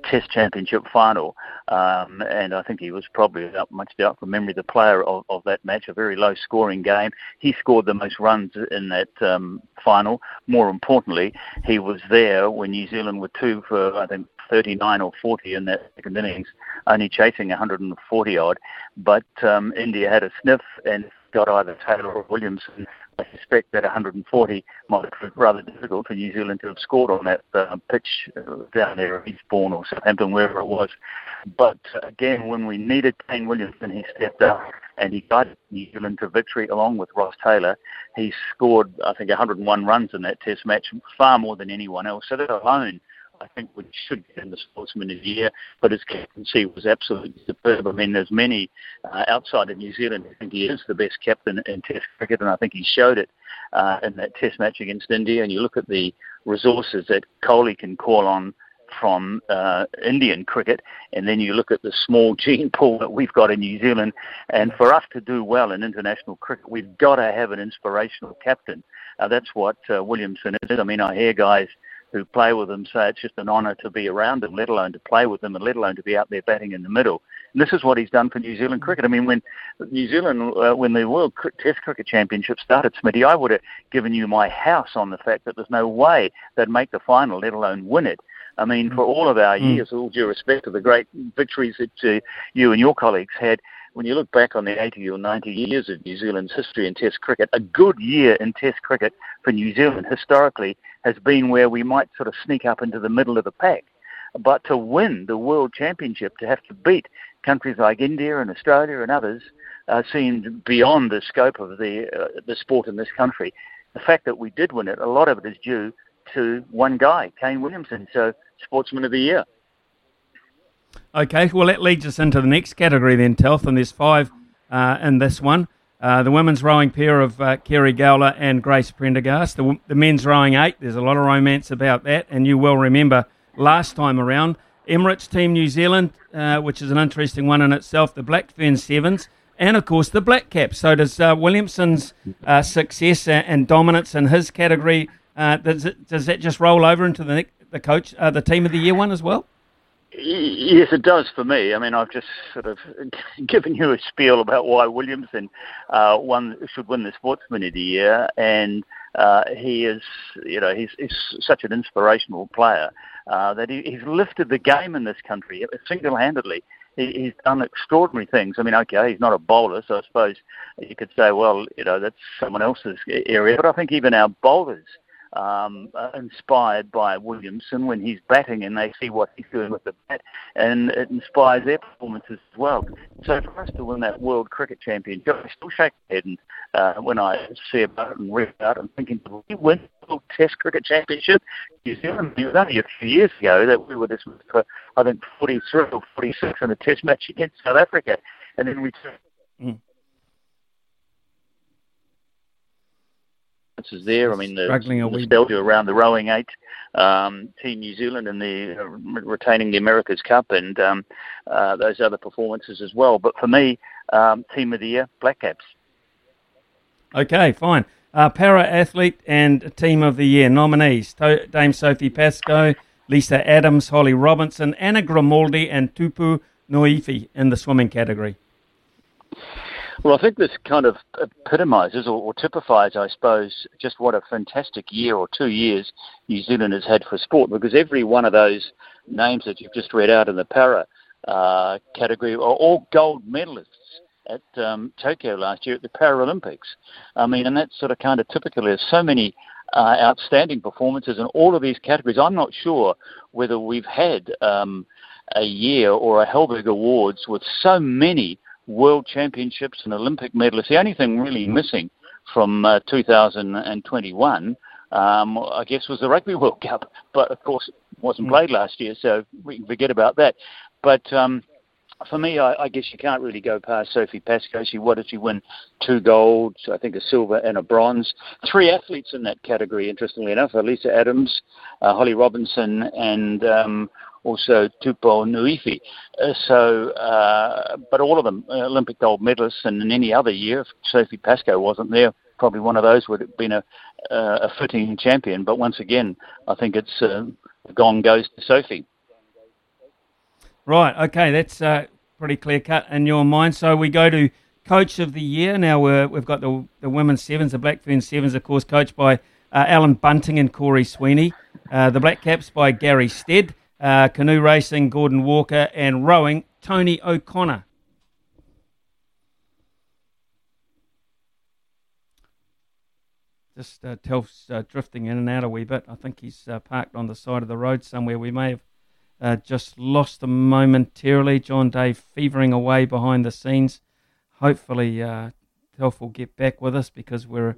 Test Championship final. Um, and I think he was probably, without much doubt from memory, the player of, of that match, a very low-scoring game. He scored the most runs in that um, final. More importantly, he was there when New Zealand were two for, I think, thirty-nine or forty in that second innings, only chasing one hundred forty odd. But um, India had a sniff and got either Taylor or Williamson. I suspect that one hundred forty might have proved rather difficult for New Zealand to have scored on that uh, pitch down there at Eastbourne or Southampton, wherever it was. But again, when we needed Kane Williamson, he stepped up and he guided New Zealand to victory along with Ross Taylor. He scored, I think, one hundred one runs in that Test match, far more than anyone else. So that alone I think we should get in the Sportsman of the Year, but his captaincy was absolutely superb. I mean, there's many uh, outside of New Zealand who think he is the best captain in Test cricket, and I think he showed it uh, in that Test match against India. And you look at the resources that Kohli can call on from uh, Indian cricket, and then you look at the small gene pool that we've got in New Zealand, and for us to do well in international cricket, we've got to have an inspirational captain. Uh, that's what uh, Williamson is. I mean, I hear guys who play with him say it's just an honour to be around him, let alone to play with him, and let alone to be out there batting in the middle. And this is what he's done for New Zealand cricket. I mean, when New Zealand, uh, when the World Test Cricket Championship started, Smitty, I would have given you my house on the fact that there's no way they'd make the final, let alone win it. I mean, for all of our years, all due respect to the great victories that uh, you and your colleagues had, when you look back on the eighty or ninety years of New Zealand's history in Test cricket, a good year in Test cricket for New Zealand historically has been where we might sort of sneak up into the middle of the pack. But to win the World Championship, to have to beat countries like India and Australia and others, uh, seemed beyond the scope of the uh, the sport in this country. The fact that we did win it, a lot of it is due to one guy, Kane Williamson, so Sportsman of the Year. Okay, well, that leads us into the next category then, Telth, and there's five uh, in this one. Uh, the women's rowing pair of uh, Kerry Gowler and Grace Prendergast. The, the men's rowing eight, there's a lot of romance about that, and you will remember last time around. Emirates Team New Zealand, uh, which is an interesting one in itself, the Black Fern Sevens, and, of course, the Black Caps. So does uh, Williamson's uh, success and dominance in his category, uh, does, it, does that just roll over into the the coach, uh, the Team of the Year one as well? Yes, it does for me. I mean, I've just sort of given you a spiel about why Williamson uh, won, should win the Sportsman of the Year, and uh, he is, you know, he's, he's such an inspirational player uh, that he, he's lifted the game in this country single-handedly. He, he's done extraordinary things. I mean, okay, he's not a bowler, so I suppose you could say, well, you know, that's someone else's area. But I think even our bowlers Um, inspired by Williamson when he's batting and they see what he's doing with the bat, and it inspires their performances as well. So for us to win that World Cricket Championship, I still shake my head and, uh, when I see about it and read about it, I'm thinking, did we win the World Test Cricket Championship? New Zealand, it was only a few years ago that we were dismissed for, I think, forty-three or forty-six in a Test match against South Africa, and then we took mm. is there. I mean, the nostalgia around the rowing eight, um, Team New Zealand, and the uh, retaining the America's Cup, and um, uh, those other performances as well. But for me, um, Team of the Year, Black Caps. Okay, fine. Uh, para athlete and Team of the Year nominees: Dame Sophie Pascoe, Lisa Adams, Holly Robinson, Anna Grimaldi, and Tupu Noifi in the swimming category. Well, I think this kind of epitomises or, or typifies, I suppose, just what a fantastic year or two years New Zealand has had for sport, because every one of those names that you've just read out in the para uh, category are all gold medalists at um, Tokyo last year at the Paralympics. I mean, and that's sort of kind of typical. There's so many uh, outstanding performances in all of these categories. I'm not sure whether we've had um, a year or a Halberg Awards with so many World Championships and Olympic medalists. The only thing really missing from uh, two thousand twenty-one, um, I guess, was the Rugby World Cup. But, of course, it wasn't played last year, so we can forget about that. But um, for me, I, I guess you can't really go past Sophie Pascoe. She, what did she win? Two golds, I think a silver and a bronze. Three athletes in that category, interestingly enough, Lisa Adams, uh, Holly Robinson, and Um, also Tupu Nuifi. Uh, so, uh, but all of them uh, Olympic gold medalists, and in any other year, if Sophie Pascoe wasn't there, probably one of those would have been a, uh, a fitting champion. But once again, I think it's uh, gone goes to Sophie. Right, okay, that's uh, pretty clear cut in your mind. So we go to Coach of the Year. Now we're, we've got the, the women's sevens, the Black Fern Sevens, of course, coached by uh, Alan Bunting and Corey Sweeney. Uh, the Black Caps by Gary Stead. Uh, canoe racing, Gordon Walker, and rowing, Tony O'Connor. Just uh, Telf's uh, drifting in and out a wee bit. I think he's uh, parked on the side of the road somewhere. We may have uh, just lost him momentarily. John Day fevering away behind the scenes. Hopefully uh, Telf will get back with us, because we're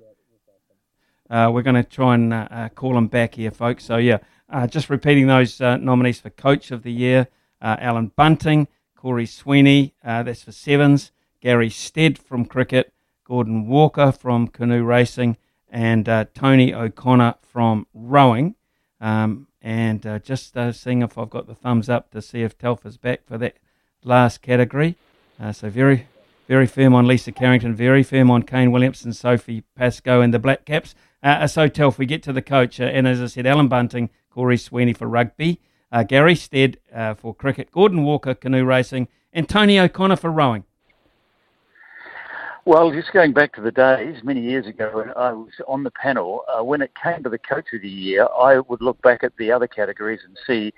Uh, we're going to try and uh, uh, call him back here, folks. So, yeah, Uh, just repeating those uh, nominees for Coach of the Year, uh, Alan Bunting, Corey Sweeney, uh, that's for Sevens, Gary Stead from Cricket, Gordon Walker from Canoe Racing, and uh, Tony O'Connor from Rowing. Um, and uh, just uh, seeing if I've got the thumbs up to see if Telfer's back for that last category. Uh, so very, very firm on Lisa Carrington, very firm on Kane Williamson, Sophie Pascoe and the Black Caps. Uh, so Telfer, we get to the coach, uh, and as I said, Alan Bunting, Corey Sweeney for rugby, uh, Gary Stead uh, for cricket, Gordon Walker, canoe racing, and Tony O'Connor for rowing. Well, just going back to the days, many years ago, when I was on the panel, uh, when it came to the Coach of the Year, I would look back at the other categories and see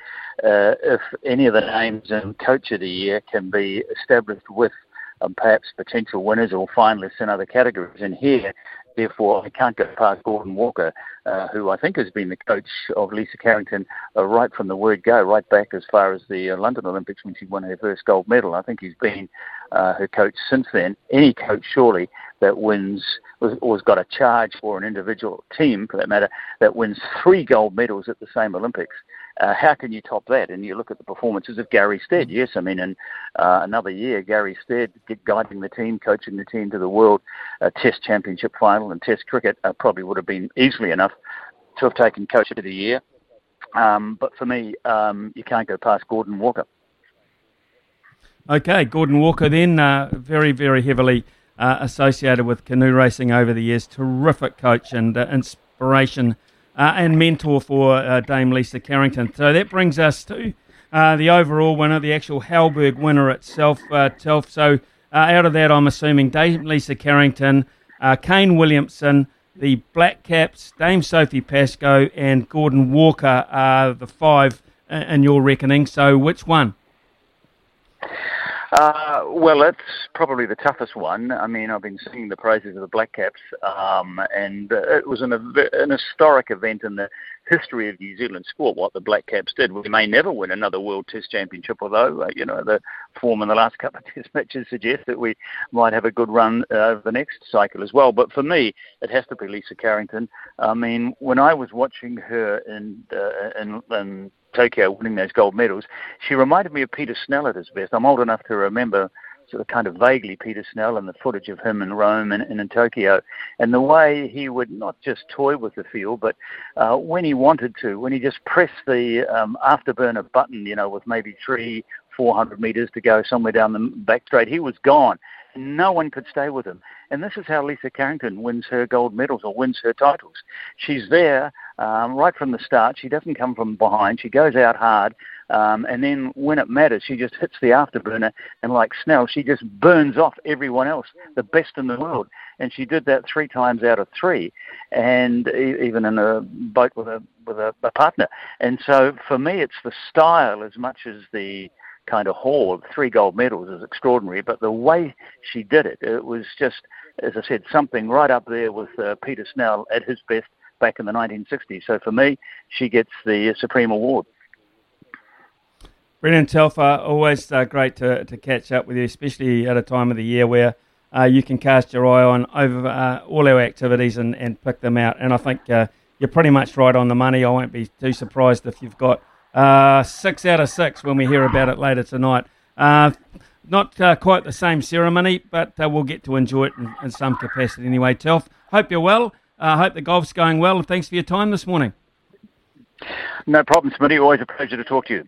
uh, if any of the names in Coach of the Year can be established with um, perhaps potential winners or finalists in other categories. And here, therefore, I can't go past Gordon Walker, uh, who I think has been the coach of Lisa Carrington uh, right from the word go, right back as far as the uh, London Olympics when she won her first gold medal. I think he's been uh, her coach since then. Any coach, surely, that wins, or has got a charge for an individual team, for that matter, that wins three gold medals at the same Olympics. Uh, how can you top that? And you look at the performances of Gary Stead. Yes, I mean, in uh, another year, Gary Stead guiding the team, coaching the team to the World uh, Test Championship final and Test cricket uh, probably would have been easily enough to have taken Coach of the Year. Um, but for me, um, you can't go past Gordon Walker. Okay, Gordon Walker then, uh, very, very heavily uh, associated with canoe racing over the years. Terrific coach and uh, inspiration Uh, and mentor for uh, Dame Lisa Carrington. So that brings us to uh, the overall winner, the actual Halberg winner itself, uh, Telf. So uh, out of that, I'm assuming Dame Lisa Carrington, uh, Kane Williamson, the Black Caps, Dame Sophie Pascoe, and Gordon Walker are the five in your reckoning. So which one? Uh, well, it's probably the toughest one. I mean, I've been singing the praises of the Black Caps, um, and uh, it was an, an historic event in the history of New Zealand sport, what the Black Caps did. We may never win another World Test Championship, although, uh, you know, the form in the last couple of Test matches suggests that we might have a good run uh, over the next cycle as well. But for me, it has to be Lisa Carrington. I mean, when I was watching her in uh, in, in Tokyo winning those gold medals, she reminded me of Peter Snell at his best. I'm old enough to remember sort of kind of vaguely Peter Snell and the footage of him in Rome and, and in Tokyo, and the way he would not just toy with the field, but uh, when he wanted to, when he just pressed the um, afterburner button, you know, with maybe three, four hundred metres to go somewhere down the back straight, he was gone. No one could stay with him. And this is how Lisa Carrington wins her gold medals or wins her titles. She's there um, right from the start. She doesn't come from behind. She goes out hard. Um, and then when it matters, she just hits the afterburner. And like Snell, she just burns off everyone else, the best in the world. And she did that three times out of three, and e- even in a boat with a with a, a partner. And so for me, it's the style as much as the kind of haul of three gold medals is extraordinary, but the way she did it, it was just, as I said, something right up there with uh, Peter Snell at his best back in the nineteen sixties. So for me, she gets the Supreme Award. Brendan Telfer, always uh, great to, to catch up with you, especially at a time of the year where uh, you can cast your eye on over uh, all our activities and, and pick them out. And I think uh, you're pretty much right on the money. I won't be too surprised if you've got Uh, six out of six when we hear about it later tonight. Uh, not uh, quite the same ceremony, but uh, we'll get to enjoy it in, in some capacity anyway, Telf. Hope you're well. I uh, hope the golf's going well. Thanks for your time this morning. No problem, Smitty. Always a pleasure to talk to you.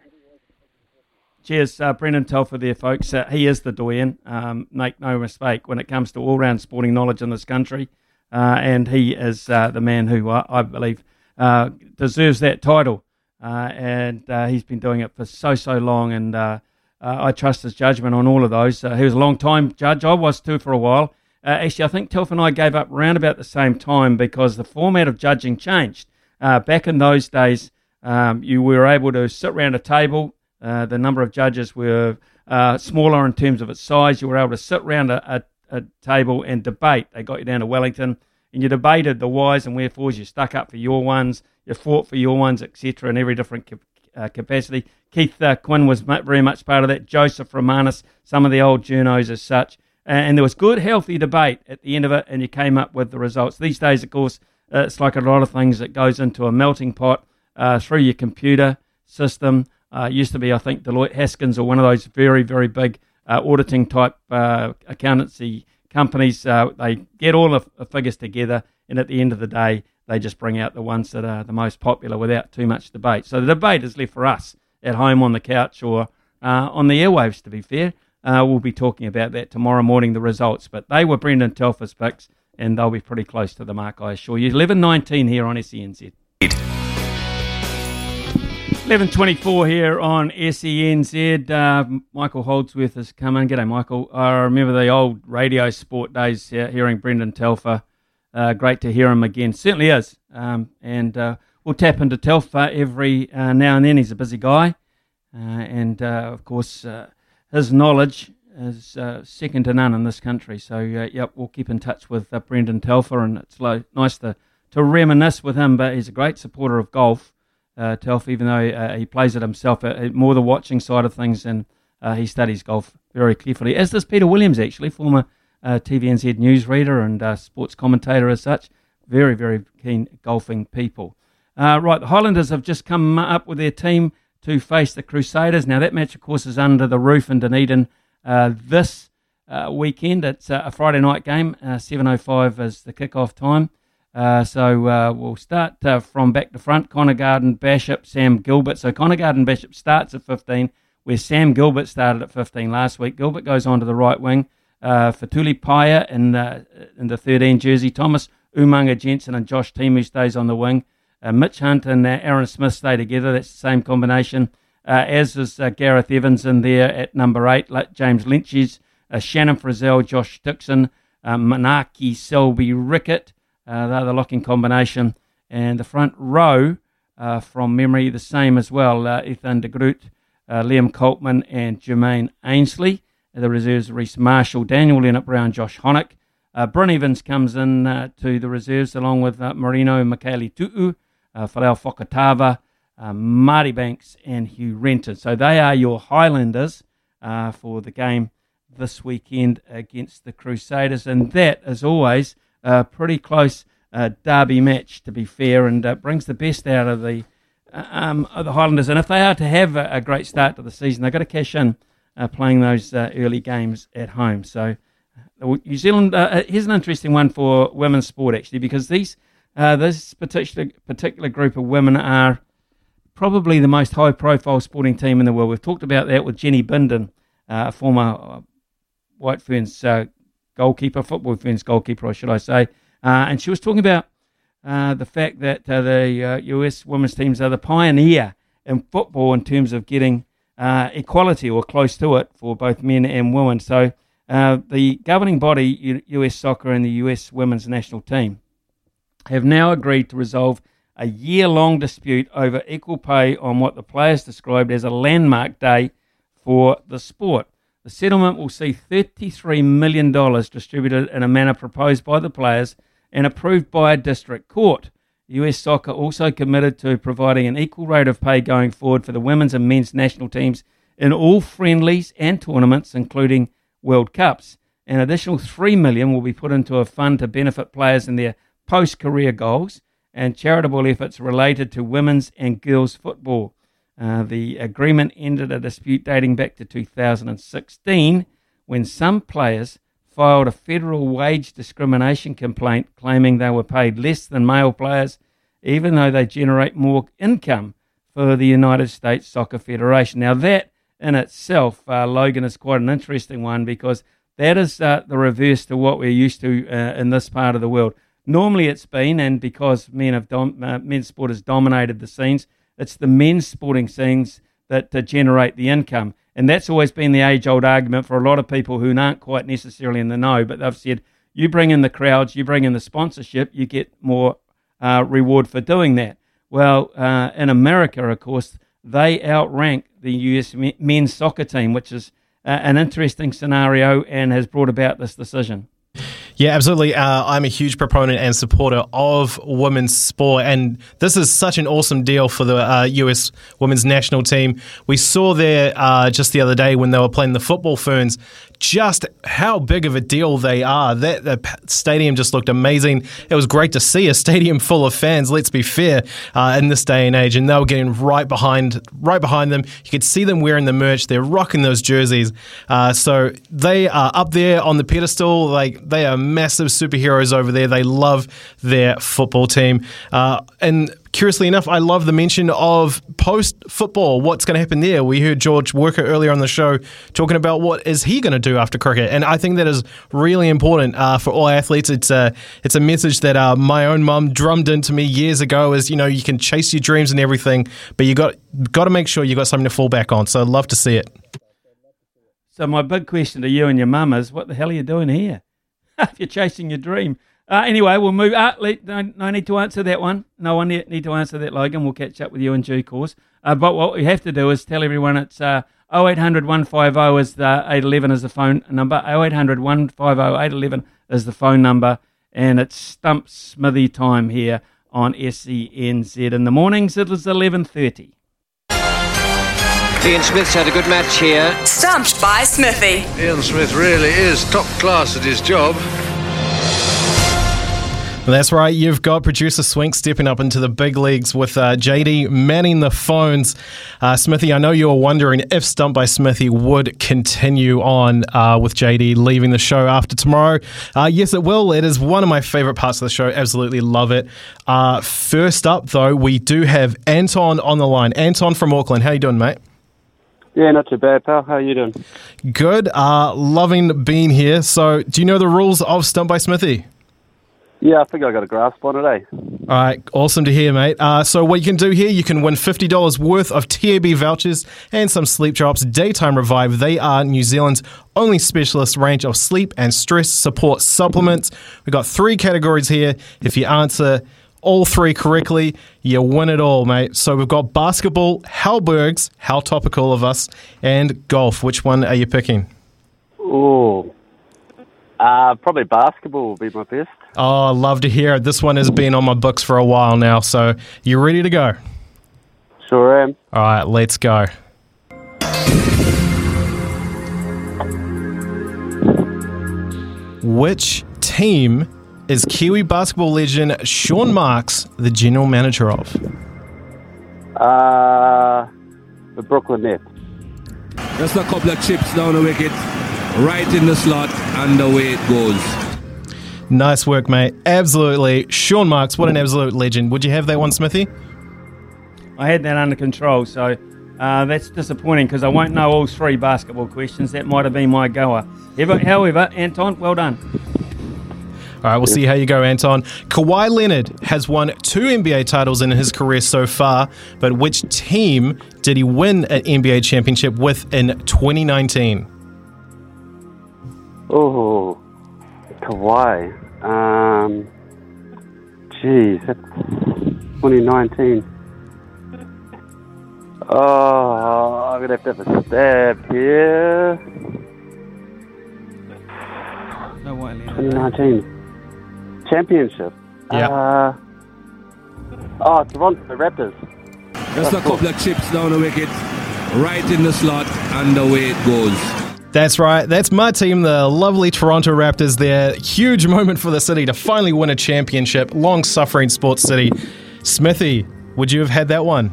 Cheers. Uh, Brendan Telfer there, folks. Uh, he is the doyen. Um, make no mistake when it comes to all-round sporting knowledge in this country. Uh, and he is uh, the man who, uh, I believe, uh, deserves that title. Uh, and uh, he's been doing it for so, so long, and uh, uh, I trust his judgment on all of those. Uh, he was a long-time judge. I was too for a while. Uh, actually, I think Telfer and I gave up around about the same time because the format of judging changed. Uh, back in those days, um, you were able to sit around a table. Uh, the number of judges were uh, smaller in terms of its size. You were able to sit around a, a, a table and debate. They got you down to Wellington, and you debated the whys and wherefores. You stuck up for your ones. You fought for your ones, et cetera, in every different uh, capacity. Keith uh, Quinn was very much part of that. Joseph Romanus, some of the old journos as such. Uh, and there was good, healthy debate at the end of it, and you came up with the results. These days, of course, uh, it's like a lot of things that goes into a melting pot. uh, through your computer system. Uh, it used to be, I think, Deloitte Haskins or one of those very, very big uh, auditing-type uh, accountancy companies. Uh, they get all the f- figures together, and at the end of the day, they just bring out the ones that are the most popular without too much debate. So the debate is left for us at home on the couch or uh, on the airwaves, to be fair. Uh, we'll be talking about that tomorrow morning, the results. But they were Brendan Telfer's picks, and they'll be pretty close to the mark, I assure you. eleven nineteen here on S E N Z. eleven twenty-four here on S E N Z. Uh, Michael Holdsworth has come in. G'day, Michael. I remember the old radio sport days, uh, hearing Brendan Telfer. Uh, great to hear him again. Certainly is. Um, and uh, we'll tap into Telfer every uh, now and then. He's a busy guy. Uh, and, uh, of course... Uh, His knowledge is uh, second to none in this country. So, uh, yep, we'll keep in touch with uh, Brendan Telfer, and it's lo- nice to, to reminisce with him. But he's a great supporter of golf, uh, Telfer, even though uh, he plays it himself, uh, more the watching side of things, and uh, he studies golf very carefully, as does Peter Williams, actually, former uh, T V N Z newsreader and uh, sports commentator as such. Very, very keen golfing people. Uh, right, the Highlanders have just come up with their team to face the Crusaders. Now, that match, of course, is under the roof in Dunedin uh, this uh, weekend. It's uh, a Friday night game. Uh, seven oh five is the kickoff time. Uh, so uh, we'll start uh, from back to front. Connor Garden, Bishop, Sam Gilbert. So Connor Garden, Bishop starts at fifteen, where Sam Gilbert started at fifteen last week. Gilbert goes on to the right wing. Uh, Fatuli Paya in the, in the thirteen jersey. Thomas Umanga Jensen and Josh Timu stays on the wing. Uh, Mitch Hunt and uh, Aaron Smith stay together. That's the same combination, uh, as is uh, Gareth Evans in there at number eight. Like James Lynch's, uh, Shannon Frizzell, Josh Dixon, uh, Manaki Selby Rickett. Uh, they're the locking combination. And the front row, uh, from memory, the same as well. Uh, Ethan de Groot, uh, Liam Coltman and Jermaine Ainsley. Uh, the reserves, Reece Marshall, Daniel Leonard-Brown, Josh Honick. Uh, Bryn Evans comes in uh, to the reserves along with uh, Marino Makali Tu'u. Uh, Falau Fokatava, uh, Marty Banks and Hugh Renton. So they are your Highlanders uh, for the game this weekend against the Crusaders. And that, as always, a pretty close uh, derby match, to be fair, and uh, brings the best out of the, uh, um, of the Highlanders. And if they are to have a, a great start to the season, they've got to cash in uh, playing those uh, early games at home. So uh, New Zealand, uh, here's an interesting one for women's sport, actually, because these... Uh, this particular particular group of women are probably the most high-profile sporting team in the world. We've talked about that with Jenny Bindon, uh, a former White Ferns uh, goalkeeper, football Ferns goalkeeper, should I say. Uh, and she was talking about uh, the fact that uh, the uh, U S women's teams are the pioneer in football in terms of getting uh, equality or close to it for both men and women. So uh, the governing body, U- U.S. Soccer and the U S women's national team, have now agreed to resolve a year-long dispute over equal pay on what the players described as a landmark day for the sport. The settlement will see thirty-three million dollars distributed in a manner proposed by the players and approved by a district court. U S Soccer also committed to providing an equal rate of pay going forward for the women's and men's national teams in all friendlies and tournaments, including World Cups. An additional three million dollars will be put into a fund to benefit players in their post-career goals and charitable efforts related to women's and girls' football. Uh, the agreement ended a dispute dating back to two thousand sixteen when some players filed a federal wage discrimination complaint claiming they were paid less than male players even though they generate more income for the United States Soccer Federation. Now that in itself, uh, Logan, is quite an interesting one because that is uh, the reverse to what we're used to uh, in this part of the world. Normally it's been, and because men have dom- uh, men's sport has dominated the scenes, it's the men's sporting scenes that uh, generate the income. And that's always been the age-old argument for a lot of people who aren't quite necessarily in the know, but they've said, you bring in the crowds, you bring in the sponsorship, you get more uh, reward for doing that. Well, uh, in America, of course, they outrank the U S men's soccer team, which is uh, an interesting scenario and has brought about this decision. Yeah, absolutely. Uh, I'm a huge proponent and supporter of women's sport, and this is such an awesome deal for the uh, U S women's national team. We saw there uh, just the other day when they were playing the football Ferns, just how big of a deal they are. That the stadium just looked amazing. It was great to see a stadium full of fans, let's be fair, uh, in this day and age, and they were getting right behind right behind them. You could see them wearing the merch. They're rocking those jerseys. Uh, so they are up there on the pedestal. Like, they are massive superheroes over there. They love their football team. Uh, and curiously enough, I love the mention of post-football, what's going to happen there. We heard George Worker earlier on the show talking about what is he going to do after cricket, and I think that is really important uh, for all athletes. It's a, it's a message that uh, my own mum drummed into me years ago is, you know, you can chase your dreams and everything, but you got got to make sure you got something to fall back on, so I'd love to see it. So my big question to you and your mum is, what the hell are you doing here if you're chasing your dream? Uh, anyway, we'll move. Uh, no, no need to answer that one. No one need to answer that, Logan. We'll catch up with you in due course. Uh, but what we have to do is tell everyone it's uh, oh eight hundred, one five oh is the eight eleven is the phone number. oh eight hundred, one five oh, eight eleven is the phone number. And it's Stump Smithy time here on S E N Z. In the mornings, it was eleven thirty. Ian Smith's had a good match here. Stumped by Smithy. Ian Smith really is top class at his job. That's right, you've got producer Swink stepping up into the big leagues with uh, J D manning the phones. Uh, Smithy, I know you were wondering if Stump by Smithy would continue on uh, with J D leaving the show after tomorrow. Uh, yes, it will. It is one of my favourite parts of the show. Absolutely love it. Uh, first up, though, we do have Anton on the line. Anton from Auckland. How you doing, mate? Yeah, not too bad, pal. How are you doing? Good. Uh, loving being here. So, do you know the rules of Stump by Smithy? Yeah, I think I got a grasp on it, eh? All right, awesome to hear, mate. Uh, so what you can do here, you can win fifty dollars worth of T A B vouchers and some Sleep Drops Daytime Revive. They are New Zealand's only specialist range of sleep and stress support supplements. We've got three categories here. If you answer all three correctly, you win it all, mate. So we've got basketball, Halbergs, how topical of us, and golf. Which one are you picking? Ooh, uh, probably basketball will be my best. Oh, love to hear it. This one has been on my books for a while now, so you ready to go? Sure am. All right, let's go. Which team is Kiwi basketball legend Sean Marks the general manager of? Uh, the Brooklyn Nets. Just a couple of chips down the wicket, right in the slot, and away it goes. Nice work, mate. Absolutely. Sean Marks, what an absolute legend. Would you have that one, Smithy? I had that under control, so uh, that's disappointing because I won't know all three basketball questions. That might have been my goer. However, Anton, well done. All right, we'll see how you go, Anton. Kawhi Leonard has won two N B A titles in his career so far, but which team did he win an N B A championship with in twenty nineteen? Oh, Kawhi. Um, geez, that's twenty nineteen. Oh, I'm going to have to have a stab here. No way, twenty nineteen. Championship. Yeah. Uh, oh, Toronto Raptors. Just a couple of chips down the wicket, right in the slot, and away it goes. That's right. That's my team, the lovely Toronto Raptors there. Huge moment for the city to finally win a championship. Long-suffering sports city. Smithy, would you have had that one?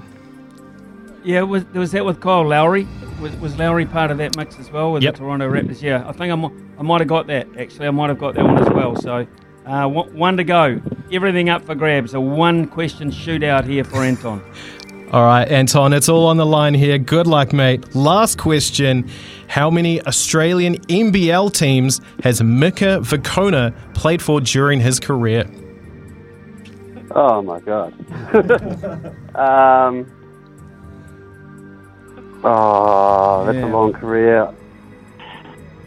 Yeah, was, was that with Kyle Lowry? Was, was Lowry part of that mix as well with yep. the Toronto Raptors? Yeah, I think I'm, I might have got that, actually. I might have got that one as well. So, uh, one to go. Everything up for grabs. A one-question shootout here for Anton. All right, Anton, it's all on the line here. Good luck, mate. Last question. How many Australian N B L teams has Mika Vukona played for during his career? Oh, my God. um, oh, that's yeah. a long career.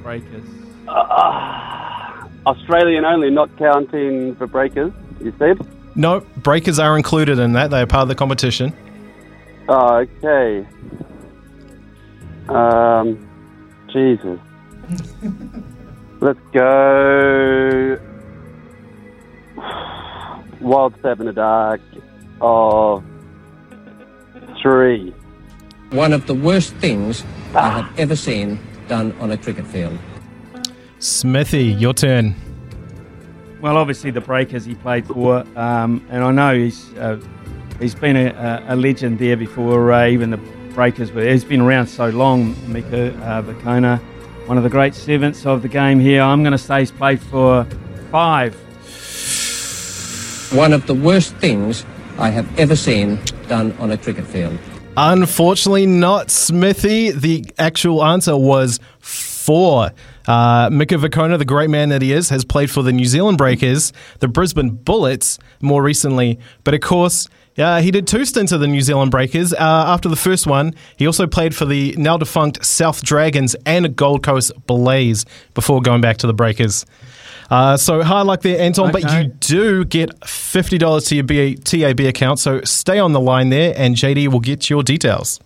Breakers. Uh, Australian only, not counting the Breakers, you said? No, Breakers are included in that. They are part of the competition. Oh, okay. Um, Jesus. Let's go. Wild Seven of Dark of three. One of the worst things ah. I have ever seen done on a cricket field. Smithy, your turn. Well, obviously the Breakers he played for, um, and I know he's uh, he's been a, a legend there before uh, even the Breakers were. He's been around so long, Mika uh, Vakona, one of the great servants of the game here. I'm going to say he's played for five. One of the worst things I have ever seen done on a cricket field. Unfortunately not, Smithy. The actual answer was four. Uh, Mika Vakona, the great man that he is, has played for the New Zealand Breakers, the Brisbane Bullets more recently. But of course, uh, he did two stints of the New Zealand Breakers. Uh, after the first one, he also played for the now-defunct South Dragons and Gold Coast Blaze before going back to the Breakers. Uh, so hard luck there, Anton, okay. But you do get fifty dollars to your B A, T A B account, so stay on the line there, and J D will get your details.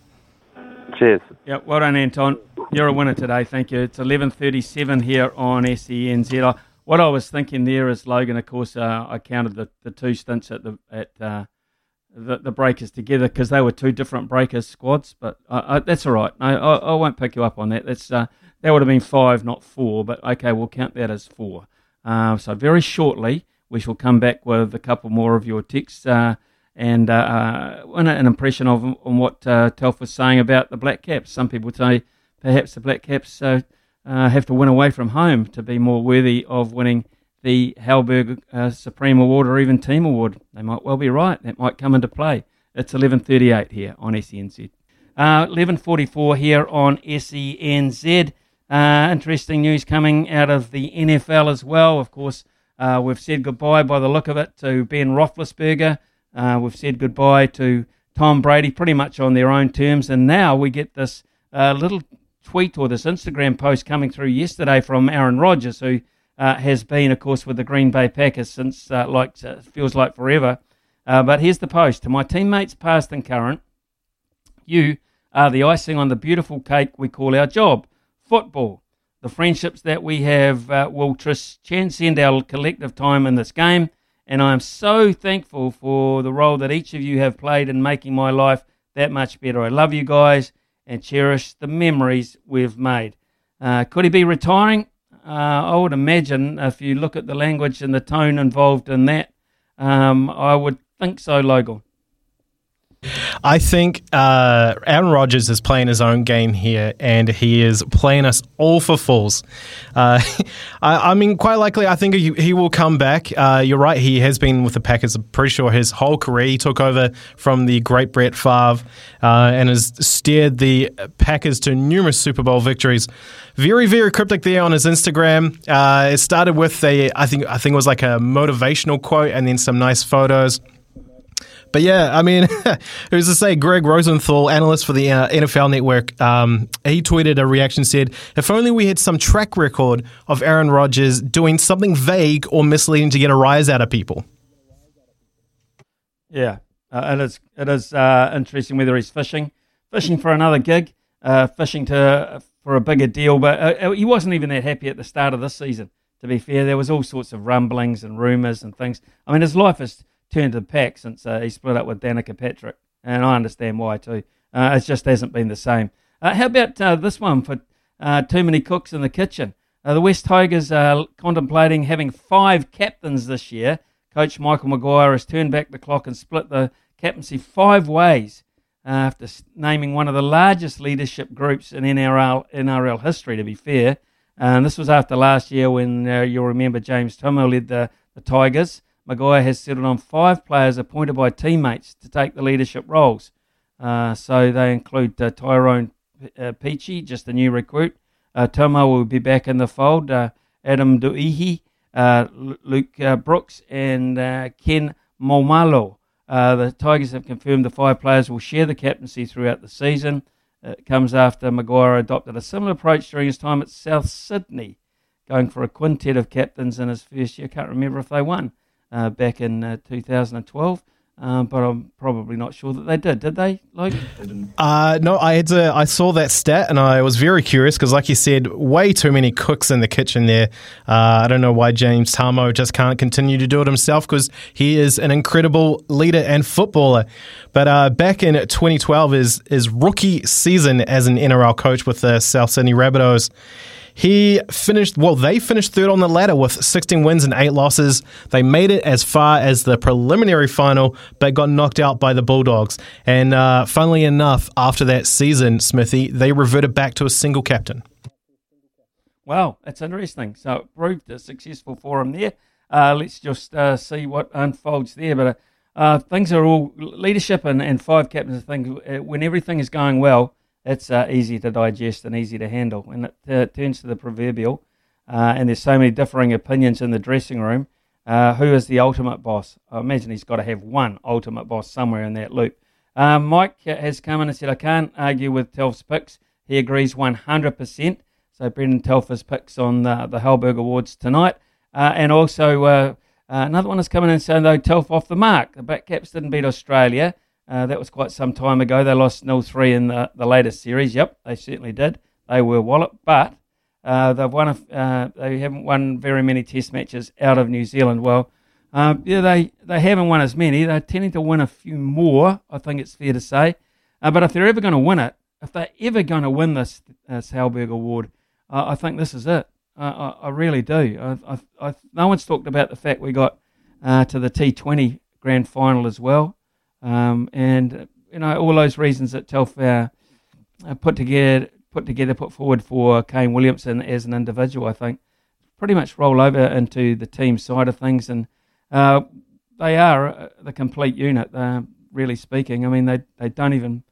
Cheers. Yeah, well done, Anton. You're a winner today, thank you. It's eleven thirty-seven here on S E N Z. What I was thinking there is, Logan, of course, uh, I counted the, the two stints at the at uh, the, the Breakers together because they were two different Breakers squads, but uh, I, that's all right. I, I, I won't pick you up on that. That's uh, that would have been five, not four, but okay, we'll count that as four. Uh, so very shortly, we shall come back with a couple more of your texts uh, and uh, uh, an impression of on what uh, Telf was saying about the Black Caps. Some people say perhaps the Black Caps uh, uh, have to win away from home to be more worthy of winning the Halberg uh, Supreme Award or even Team Award. They might well be right. That might come into play. It's eleven thirty-eight here on S E N Z. Uh, eleven forty-four here on S E N Z. Uh, interesting news coming out of the N F L as well. Of course, uh, we've said goodbye by the look of it to Ben Roethlisberger. Uh, we've said goodbye to Tom Brady pretty much on their own terms. And now we get this uh, little tweet or this Instagram post coming through yesterday from Aaron Rodgers, who uh, has been, of course, with the Green Bay Packers since uh, like uh, feels like forever. Uh, but here's the post. To my teammates past and current, you are the icing on the beautiful cake we call our job. Football. The friendships that we have uh, will transcend our collective time in this game, and I am so thankful for the role that each of you have played in making my life that much better. I love you guys and cherish the memories we've made. Uh, could he be retiring? Uh, I would imagine if you look at the language and the tone involved in that, um, I would think so, Logan. I think uh, Aaron Rodgers is playing his own game here, and he is playing us all for fools. Uh, I, I mean, quite likely, I think he, he will come back. Uh, you're right, he has been with the Packers, I'm pretty sure, his whole career. He took over from the great Brett Favre uh, and has steered the Packers to numerous Super Bowl victories. Very, very cryptic there on his Instagram. Uh, it started with, a, I think, I think it was like a motivational quote and then some nice photos. But yeah, I mean, who's to say? Greg Rosenthal, analyst for the uh, N F L Network, um, he tweeted a reaction, said, if only we had some track record of Aaron Rodgers doing something vague or misleading to get a rise out of people. Yeah, uh, it is, it is uh, interesting whether he's fishing, fishing for another gig, uh, fishing to uh, for a bigger deal. But uh, he wasn't even that happy at the start of this season, to be fair. There was all sorts of rumblings and rumours and things. I mean, his life is turned to the pack since uh, he split up with Danica Patrick, and I understand why too. Uh, it just hasn't been the same. Uh, how about uh, this one for uh, too many cooks in the kitchen? Uh, the West Tigers are contemplating having five captains this year. Coach Michael Maguire has turned back the clock and split the captaincy five ways uh, after naming one of the largest leadership groups in N R L, N R L history, to be fair. Uh, and this was after last year when uh, you'll remember James Tumu led the, the Tigers. Maguire has settled on five players appointed by teammates to take the leadership roles. Uh, so they include uh, Tyrone uh, Peachy, just a new recruit. Uh, Tomo will be back in the fold. Uh, Adam Duihi, uh, Luke uh, Brooks, and uh, Ken Momalo. Uh, the Tigers have confirmed the five players will share the captaincy throughout the season. It comes after Maguire adopted a similar approach during his time at South Sydney, going for a quintet of captains in his first year. Can't remember if they won. Uh, back in uh, two thousand twelve, um, but I'm probably not sure that they did. Did they, Logan? Uh, no, I had to, I saw that stat and I was very curious because, like you said, way too many cooks in the kitchen there. Uh, I don't know why James Tamo just can't continue to do it himself because he is an incredible leader and footballer. But uh, back in twenty twelve is, is rookie season as an N R L coach with the South Sydney Rabbitohs. He finished, well, they finished third on the ladder with sixteen wins and eight losses. They made it as far as the preliminary final, but got knocked out by the Bulldogs. And uh, funnily enough, after that season, Smithy, they reverted back to a single captain. Wow, that's interesting. So it proved a successful for him there. Uh, let's just uh, see what unfolds there. But uh, things are all, leadership and, and five captains of things, when everything is going well, it's uh, easy to digest and easy to handle. And it uh, turns to the proverbial, uh, and there's so many differing opinions in the dressing room. Uh, who is the ultimate boss? I imagine he's got to have one ultimate boss somewhere in that loop. Uh, Mike has come in and said, I can't argue with Telf's picks. He agrees one hundred percent. So Brendan Telfer's picks on the, the Halberg Awards tonight. Uh, and also uh, uh, another one is coming in saying, though, Telfer off the mark. The Black Caps didn't beat Australia. Uh, that was quite some time ago. They lost nil three in the, the latest series. Yep, they certainly did. They were walloped. But uh, they've won. A, uh, they haven't won very many test matches out of New Zealand. Well, uh, yeah, they, they haven't won as many. They're tending to win a few more, I think it's fair to say. Uh, but if they're ever going to win it, if they're ever going to win this, this Halberg Award, Uh, I think this is it. Uh, I, I really do. I, I, I, no one's talked about the fact we got uh, to the T twenty grand final as well. Um, and, you know, all those reasons that Telf uh, put together, put together, put forward for Kane Williamson as an individual, I think, pretty much roll over into the team side of things. And uh, they are the complete unit, uh, really speaking. I mean, they, they don't even...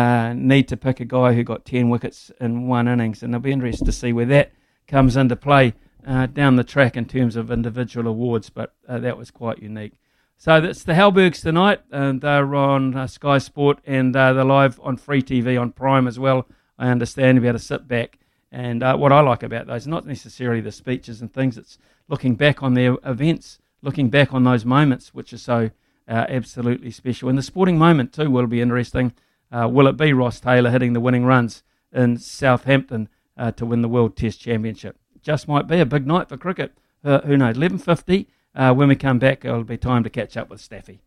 Uh, need to pick a guy who got ten wickets in one innings, and it'll be interesting to see where that comes into play uh, down the track in terms of individual awards, but uh, that was quite unique. So that's the Halbergs tonight, and they're on uh, Sky Sport, and uh, they're live on Free T V on Prime as well, I understand. You'll be able to sit back, and uh, what I like about those, not necessarily the speeches and things, it's looking back on their events, looking back on those moments, which are so uh, absolutely special. And the sporting moment too will be interesting. Uh, will it be Ross Taylor hitting the winning runs in Southampton uh, to win the World Test Championship? Just might be a big night for cricket. Uh, who knows? eleven fifty. Uh, when we come back, it'll be time to catch up with Staffy.